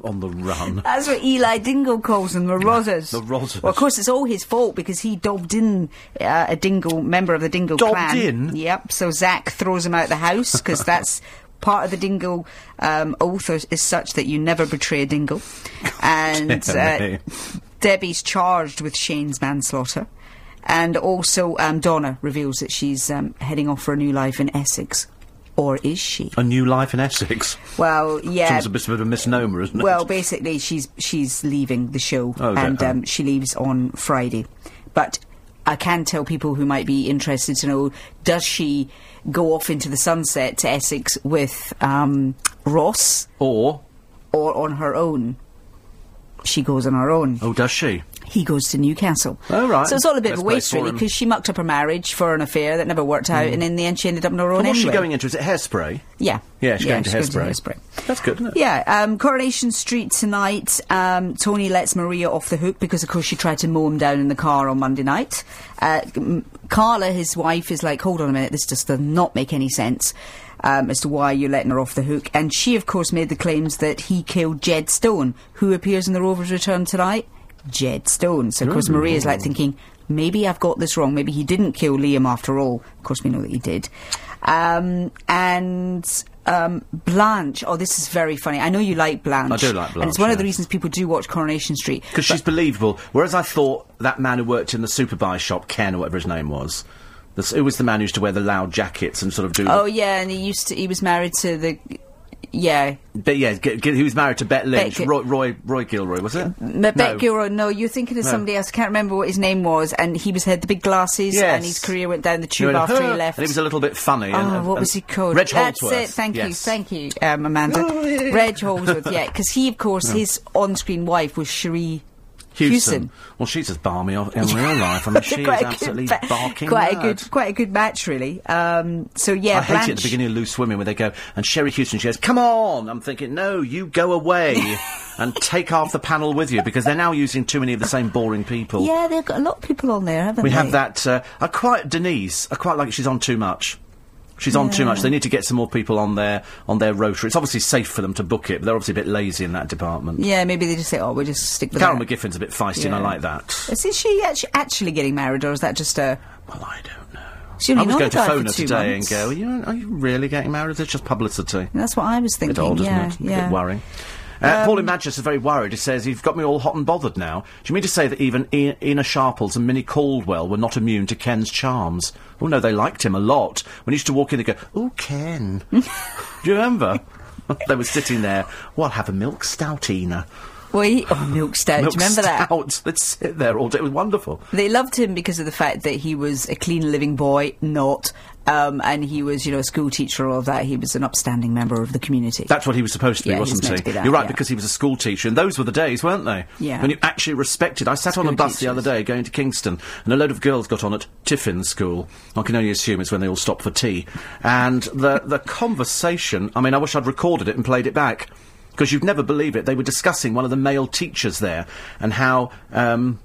on the run. That's what Eli Dingle calls them, the Rozzers. The Rozzers. Well, of course, it's all his fault because he dobbed in a Dingle, member of the Dingle clan. Dobbed in? Yep, so Zach throws him out the house because that's part of the Dingle oath is such that you never betray a Dingle. And Debbie's charged with Shane's manslaughter. And also Donna reveals that she's heading off for a new life in Essex. Or is she? A new life in Essex? Well, yeah. Seems a bit of a misnomer, isn't it? Well, basically, she's leaving the show, she leaves on Friday. But I can tell people who might be interested to know, does she go off into the sunset to Essex with Ross? Or on her own? She goes on her own. Oh, does she? He goes to Newcastle. Oh, right. So it's all a bit of a waste, really, because she mucked up her marriage for an affair that never worked out, and in the end she ended up on her own anyway. What's she going into? Is it Hairspray? Yeah. Yeah, she's going to Hairspray. That's good, isn't it? Yeah. Coronation Street tonight, Tony lets Maria off the hook because, of course, she tried to mow him down in the car on Monday night. Carla, his wife, is like, hold on a minute, this just does not make any sense as to why you're letting her off the hook. And she, of course, made the claims that he killed Jed Stone, who appears in the Rover's Return tonight. Jed Stone. So, of course, Maria's like thinking, maybe I've got this wrong. Maybe he didn't kill Liam after all. Of course, we know that he did. Blanche. Oh, this is very funny. I know you like Blanche. I do like Blanche. And it's one of the reasons people do watch Coronation Street. Because she's believable. Whereas I thought that man who worked in the Superbuy shop, Ken, or whatever his name was... Who was the man who used to wear the loud jackets and sort of do... Oh, yeah, and he was married to the... Yeah. But yeah, he was married to Bet Lynch. Roy Gilroy, was it? Bet Gilroy, no, you're thinking of somebody else. I can't remember what his name was, and had the big glasses, and his career went down the tube after he left. And he was a little bit funny. Oh, what was he called? Reg Holdsworth. That's it, thank you, Amanda. Reg Holdsworth, yeah, because he, of course, his on-screen wife was Cherie... Houston. Well, she's as barmy in real life. I mean, she is absolutely barking mad. Quite a good match, really. So, yeah, I hate it at the beginning of Loose Women, where they go, and Cherie Houston, she goes, come on! I'm thinking, no, you go away and take half the panel with you, because they're now using too many of the same boring people. Yeah, they've got a lot of people on there, haven't they? We have that, Denise, I quite like it, she's on too much. She's on too much. They need to get some more people on their rotary. It's obviously safe for them to book it, but they're obviously a bit lazy in that department. Yeah, maybe they just say, oh, we'll just stick with Carol McGiffin's a bit feisty, and I like that. Is she actually getting married, or is that just a... Well, I don't know. I was going to phone her today and go, are you really getting married? It's just publicity. That's what I was thinking, a bit odd, isn't it? A bit worrying. Paul in Manchester is very worried. He says, you've got me all hot and bothered now. Do you mean to say that even Ina Sharples and Minnie Caldwell were not immune to Ken's charms? Oh, no, they liked him a lot. When he used to walk in, they go, "Oh, Ken." Do you remember? They were sitting there, "Well, have a milk stout, Ina." Milk stout, milk do you remember stout. That? They'd sit there all day, it was wonderful. They loved him because of the fact that he was a clean living boy, and he was, a school teacher, all of that. He was an upstanding member of the community. That's what he was supposed to be, wasn't he? You're right, because he was a school teacher, and those were the days, weren't they? Yeah. When you actually respected. I sat on a bus the other day going to Kingston, and a load of girls got on at Tiffin's school. I can only assume it's when they all stopped for tea. And the conversation, I mean, I wish I'd recorded it and played it back. Because you'd never believe it, they were discussing one of the male teachers there and how, I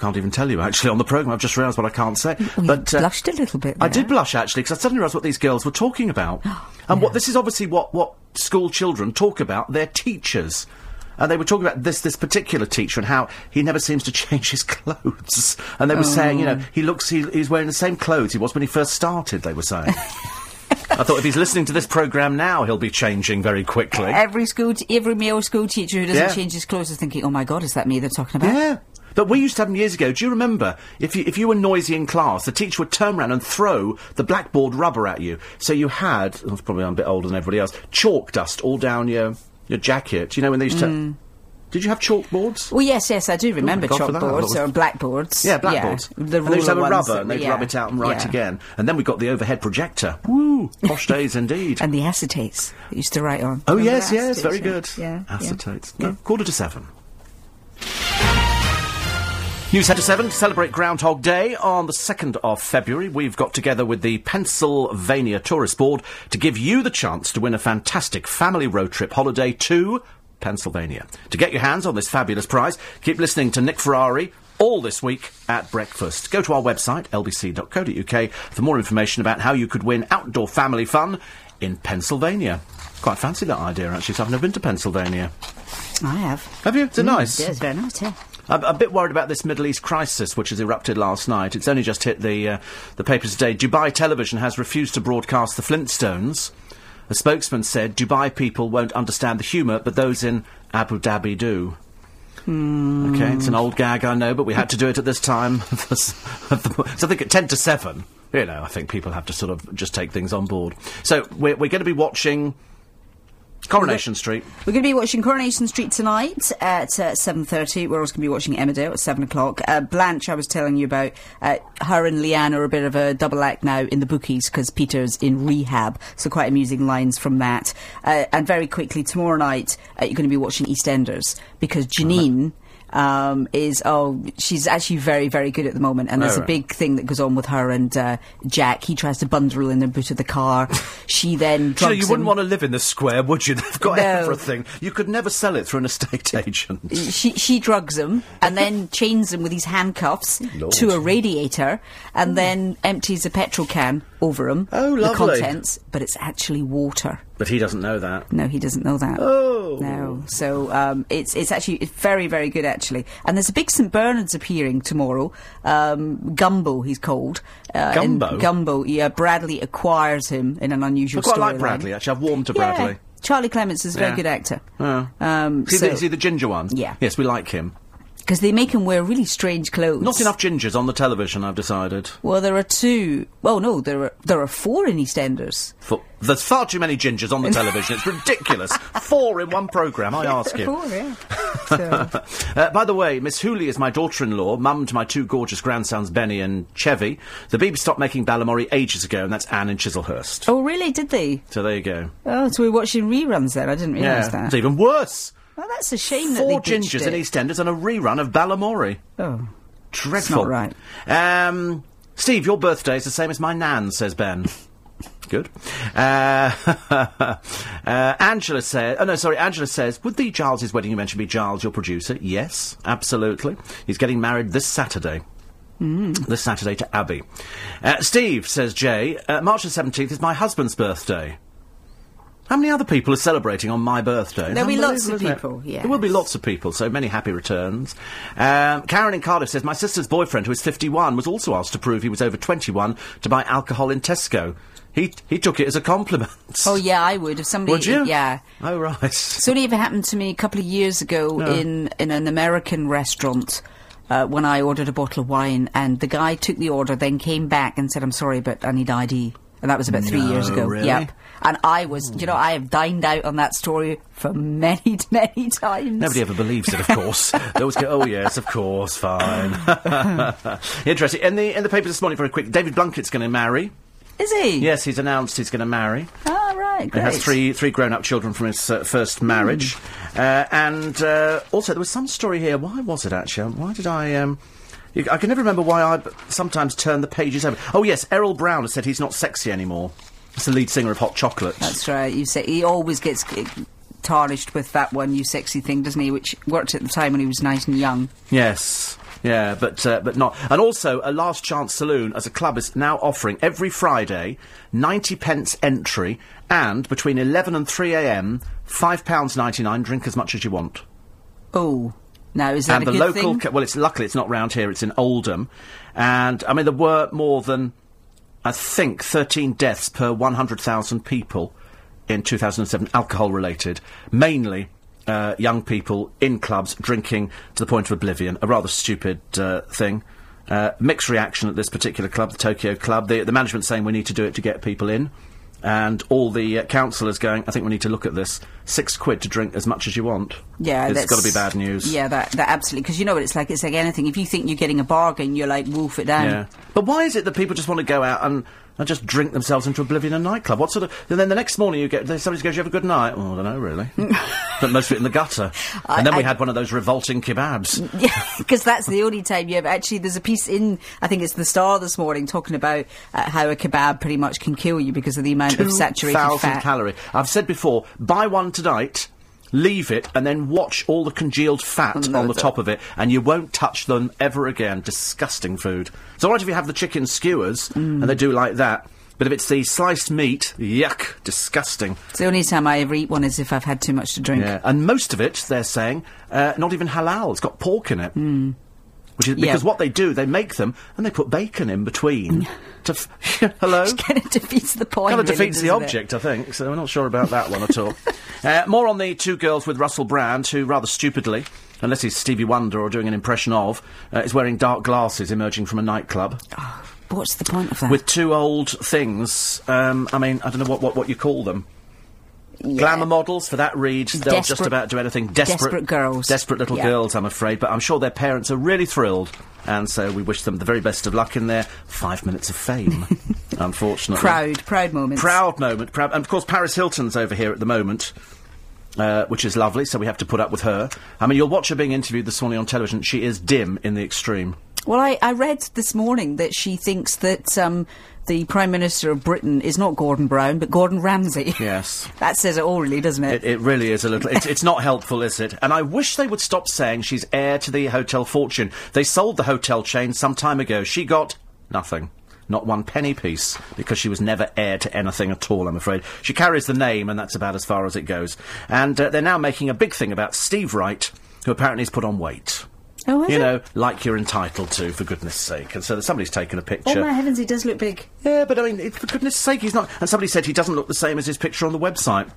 can't even tell you, actually, on the programme. I've just realised what I can't say. You blushed a little bit there. I did blush, actually, because I suddenly realised what these girls were talking about. And this is obviously what school children talk about, their teachers. And they were talking about this particular teacher and how he never seems to change his clothes. And they were saying, he's wearing the same clothes he was when he first started, they were saying. I thought if he's listening to this programme now, he'll be changing very quickly. Every male school teacher who doesn't change his clothes is thinking, "Oh my God, is that me they're talking about?" Yeah, but we used to have them years ago. Do you remember? If you were noisy in class, the teacher would turn around and throw the blackboard rubber at you. So you had, probably I'm a bit older than everybody else, chalk dust all down your jacket. You know when they used to. Did you have chalkboards? Well, yes, I do remember chalkboards or blackboards. Yeah, blackboards. Yeah, and they used to have a rubber and they'd rub it out and write again. And then we got the overhead projector. Woo! Posh days indeed. And the acetates that used to write on. Oh, remember yes, very good. Yeah. Acetates. Yeah. No, 6:45. News Head to 7 to celebrate Groundhog Day on the 2nd of February. We've got together with the Pennsylvania Tourist Board to give you the chance to win a fantastic family road trip holiday to Pennsylvania. To get your hands on this fabulous prize, keep listening to Nick Ferrari all this week at breakfast. Go to our website, lbc.co.uk, for more information about how you could win outdoor family fun in Pennsylvania. Quite fancy that idea, actually, so I've never been to Pennsylvania. I have. Have you? Is it nice? Yeah, it's very nice, yeah. I'm a bit worried about this Middle East crisis which has erupted last night. It's only just hit the papers today. Dubai Television has refused to broadcast the Flintstones. A spokesman said, "Dubai people won't understand the humour, but those in Abu Dhabi do." Mm. OK, it's an old gag, I know, but we had to do it at this time. So I think at 7:10, I think people have to sort of just take things on board. So we're going to be watching Coronation Street. We're going to be watching Coronation Street tonight at 7:30. We're also going to be watching Emmerdale at 7 o'clock. Blanche, I was telling you about, her and Leanne are a bit of a double act now in the bookies because Peter's in rehab. So quite amusing lines from that. And very quickly, tomorrow night, you're going to be watching EastEnders because Janine... she's actually very, very good at the moment, and there's a big thing that goes on with her and Jack. He tries to bundle in the boot of the car. She then drugs him. You wouldn't want to live in the square, would you? They've got everything. You could never sell it through an estate agent. She drugs him and then chains him with these handcuffs to a radiator and then empties a petrol can over him. Oh, lovely. The contents, but it's actually water. But he doesn't know that. No, he doesn't know that. Oh. No. So it's actually very, very good, actually. And there's a big St. Bernard's appearing tomorrow. Gumbo, he's called. Gumbo? Gumbo, yeah. Bradley acquires him in an unusual storyline. I quite like Bradley, actually. I've warmed to Bradley. Charlie Clements is a very good actor. Is he the ginger one? Yeah. Yes, we like him. Because they make him wear really strange clothes. Not enough gingers on the television, I've decided. Well, there are two. Well, no, there are four in EastEnders. There's far too many gingers on the television. It's ridiculous. 4 in one programme, I ask you. 4, yeah. So. By the way, Miss Hooley is my daughter-in-law, mum to my 2 gorgeous grandsons, Benny and Chevy. The Beeb stopped making Balamori ages ago, and that's Anne in Chislehurst. Oh, really? Did they? So there you go. Oh, so we're watching reruns then. I didn't realise that. It's even worse. Well, that's a shame that they ditched it. 4 gingers in EastEnders and a rerun of Balamori. Oh. Dreadful. That's not right. Steve, your birthday is the same as my nan, says Ben. Good. Angela says... Oh, no, sorry, Angela says, would the Giles' wedding you mentioned be Giles, your producer? Yes, absolutely. He's getting married this Saturday. This Saturday to Abby. Steve, says Jay, March the 17th is my husband's birthday. How many other people are celebrating on my birthday? There'll be lots of people, yeah. There will be lots of people, so many happy returns. Karen in Cardiff says, my sister's boyfriend, who is 51, was also asked to prove he was over 21 to buy alcohol in Tesco. He took it as a compliment. Oh, yeah, I would. If somebody, would you? Yeah. Oh, right. It's only ever happened to me a couple of years ago in an American restaurant when I ordered a bottle of wine, and the guy took the order, then came back and said, "I'm sorry, but I need ID." And that was about 3 years ago. Really? Yep. And I was, you know, I have dined out on that story for many, many times. Nobody ever believes it, of course. They always go, "Oh yes, of course, fine." Interesting. In the papers this morning, very quick, David Blunkett's going to marry. Is he? Yes, he's announced he's going to marry. Oh, right, great. He has three grown-up children from his first marriage. And also, there was some story here. Why was it, actually? Why did I can never remember why I sometimes turn the pages over. Oh, yes, Errol Brown has said he's not sexy anymore. He's the lead singer of Hot Chocolate. That's right. You say he always gets tarnished with that one, "you sexy" thing, doesn't he? Which worked at the time when he was nice and young. Yes. Yeah, but not. And also, a Last Chance Saloon as a club is now offering every Friday 90p entry, and between 11 and 3 a.m, £5.99. Drink as much as you want. Oh, now is that a good thing? And the local, well, it's luckily it's not round here. It's in Oldham, and I mean there were more than I think 13 deaths per 100,000 people in 2007, alcohol related, mainly. Young people in clubs drinking to the point of oblivion. A rather stupid thing. Mixed reaction at this particular club, the Tokyo Club. The management saying we need to do it to get people in. And all the councillors going, I think we need to look at this. £6 to drink as much as you want. Yeah, it's got to be bad news. Yeah, that absolutely. Because you know what it's like. It's like anything. If you think you're getting a bargain, you're like, wolf it down. Yeah. But why is it that people just want to go out and just drink themselves into oblivion in a nightclub? What sort of... And then the next morning you get... Somebody goes, "You have a good night?" "Oh, I don't know, really." But most of it in the gutter. And then we had one of those revolting kebabs. Yeah, because that's the only time you have... Actually, there's a piece in... I think it's The Star this morning talking about how a kebab pretty much can kill you because of the amount of saturated fat. 2,000 calorie. I've said before, buy one tonight, leave it, and then watch all the congealed fat on the top of it, and you won't touch them ever again. Disgusting food. It's all right if you have the chicken skewers, and they do like that, but if it's the sliced meat, yuck, disgusting. It's the only time I ever eat one is if I've had too much to drink. Yeah, and most of it, they're saying, not even halal. It's got pork in it. Mm. Which is because what they do, they make them and they put bacon in between. Hello? It kind of defeats the point. Kind of defeats the object, I think, so I'm not sure about that one at all. More on the two girls with Russell Brand, who rather stupidly, unless he's Stevie Wonder or doing an impression of, is wearing dark glasses emerging from a nightclub. Oh, what's the point of that? With two old things, I mean, I don't know what you call them. Yeah. Glamour models, for that read, they'll just about do anything. Desperate girls. Desperate little girls, I'm afraid, but I'm sure their parents are really thrilled. And so we wish them the very best of luck in their 5 minutes of fame, unfortunately. Proud moment. Proud moment. And, of course, Paris Hilton's over here at the moment, which is lovely, so we have to put up with her. I mean, you'll watch her being interviewed this morning on television. She is dim in the extreme. Well, I read this morning that she thinks that... the Prime Minister of Britain is not Gordon Brown, but Gordon Ramsay. Yes. That says it all, really, doesn't it? It really is a little... It's not helpful, is it? And I wish they would stop saying she's heir to the hotel fortune. They sold the hotel chain some time ago. She got nothing. Not one penny piece, because she was never heir to anything at all, I'm afraid. She carries the name, and that's about as far as it goes. And they're now making a big thing about Steve Wright, who apparently has put on weight. Oh, you know, like you're entitled to, for goodness sake. And so somebody's taken a picture. Oh, my heavens, he does look big. Yeah, but I mean, for goodness sake, he's not... And somebody said he doesn't look the same as his picture on the website.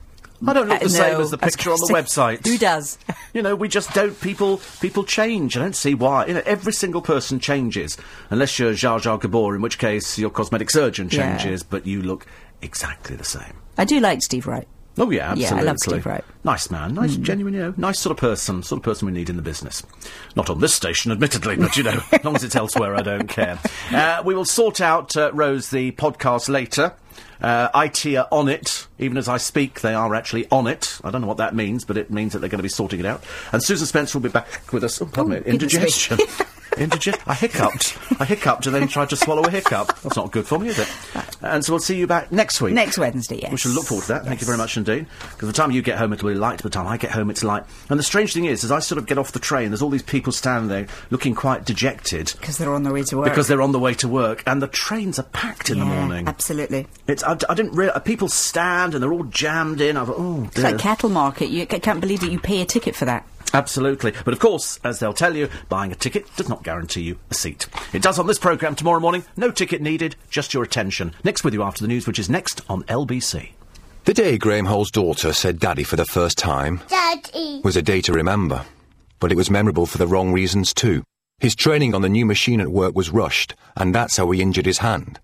I don't look the same as the picture on the website. Who does? You know, we just don't... People change. I don't see why. You know, every single person changes. Unless you're Jar Jar Gabor, in which case your cosmetic surgeon changes, but you look exactly the same. I do like Steve Wright. Oh, yeah, absolutely. Yeah, I love Steve Wright. Nice man. Nice, genuine, you know, nice sort of person we need in the business. Not on this station, admittedly, but, you know, as long as it's elsewhere, I don't care. We will sort out, Rose, the podcast later. IT are on it. Even as I speak, they are actually on it. I don't know what that means, but it means that they're going to be sorting it out. And Susan Spencer will be back with us. Oh, pardon me, indigestion. I hiccuped and then tried to swallow a hiccup. That's not good for me, is it? And so we'll see you back next week. Next Wednesday, yes. We shall look forward to that. Yes. Thank you very much indeed. Because by the time you get home, it'll be light. By the time I get home, it's light. And the strange thing is, as I sort of get off the train, there's all these people standing there looking quite dejected. Because they're on their way to work. Because they're on the way to work. And the trains are packed in the morning. Absolutely. I didn't realise... People stand and they're all jammed in. I thought, oh, dear. It's like cattle market. I can't believe that you pay a ticket for that. Absolutely. But of course, as they'll tell you, buying a ticket does not guarantee you a seat. It does on this programme tomorrow morning. No ticket needed, just your attention. Nick's with you after the news, which is next on LBC. The day Graham Hall's daughter said daddy for the first time... Daddy! ...was a day to remember. But it was memorable for the wrong reasons too. His training on the new machine at work was rushed, and that's how he injured his hand.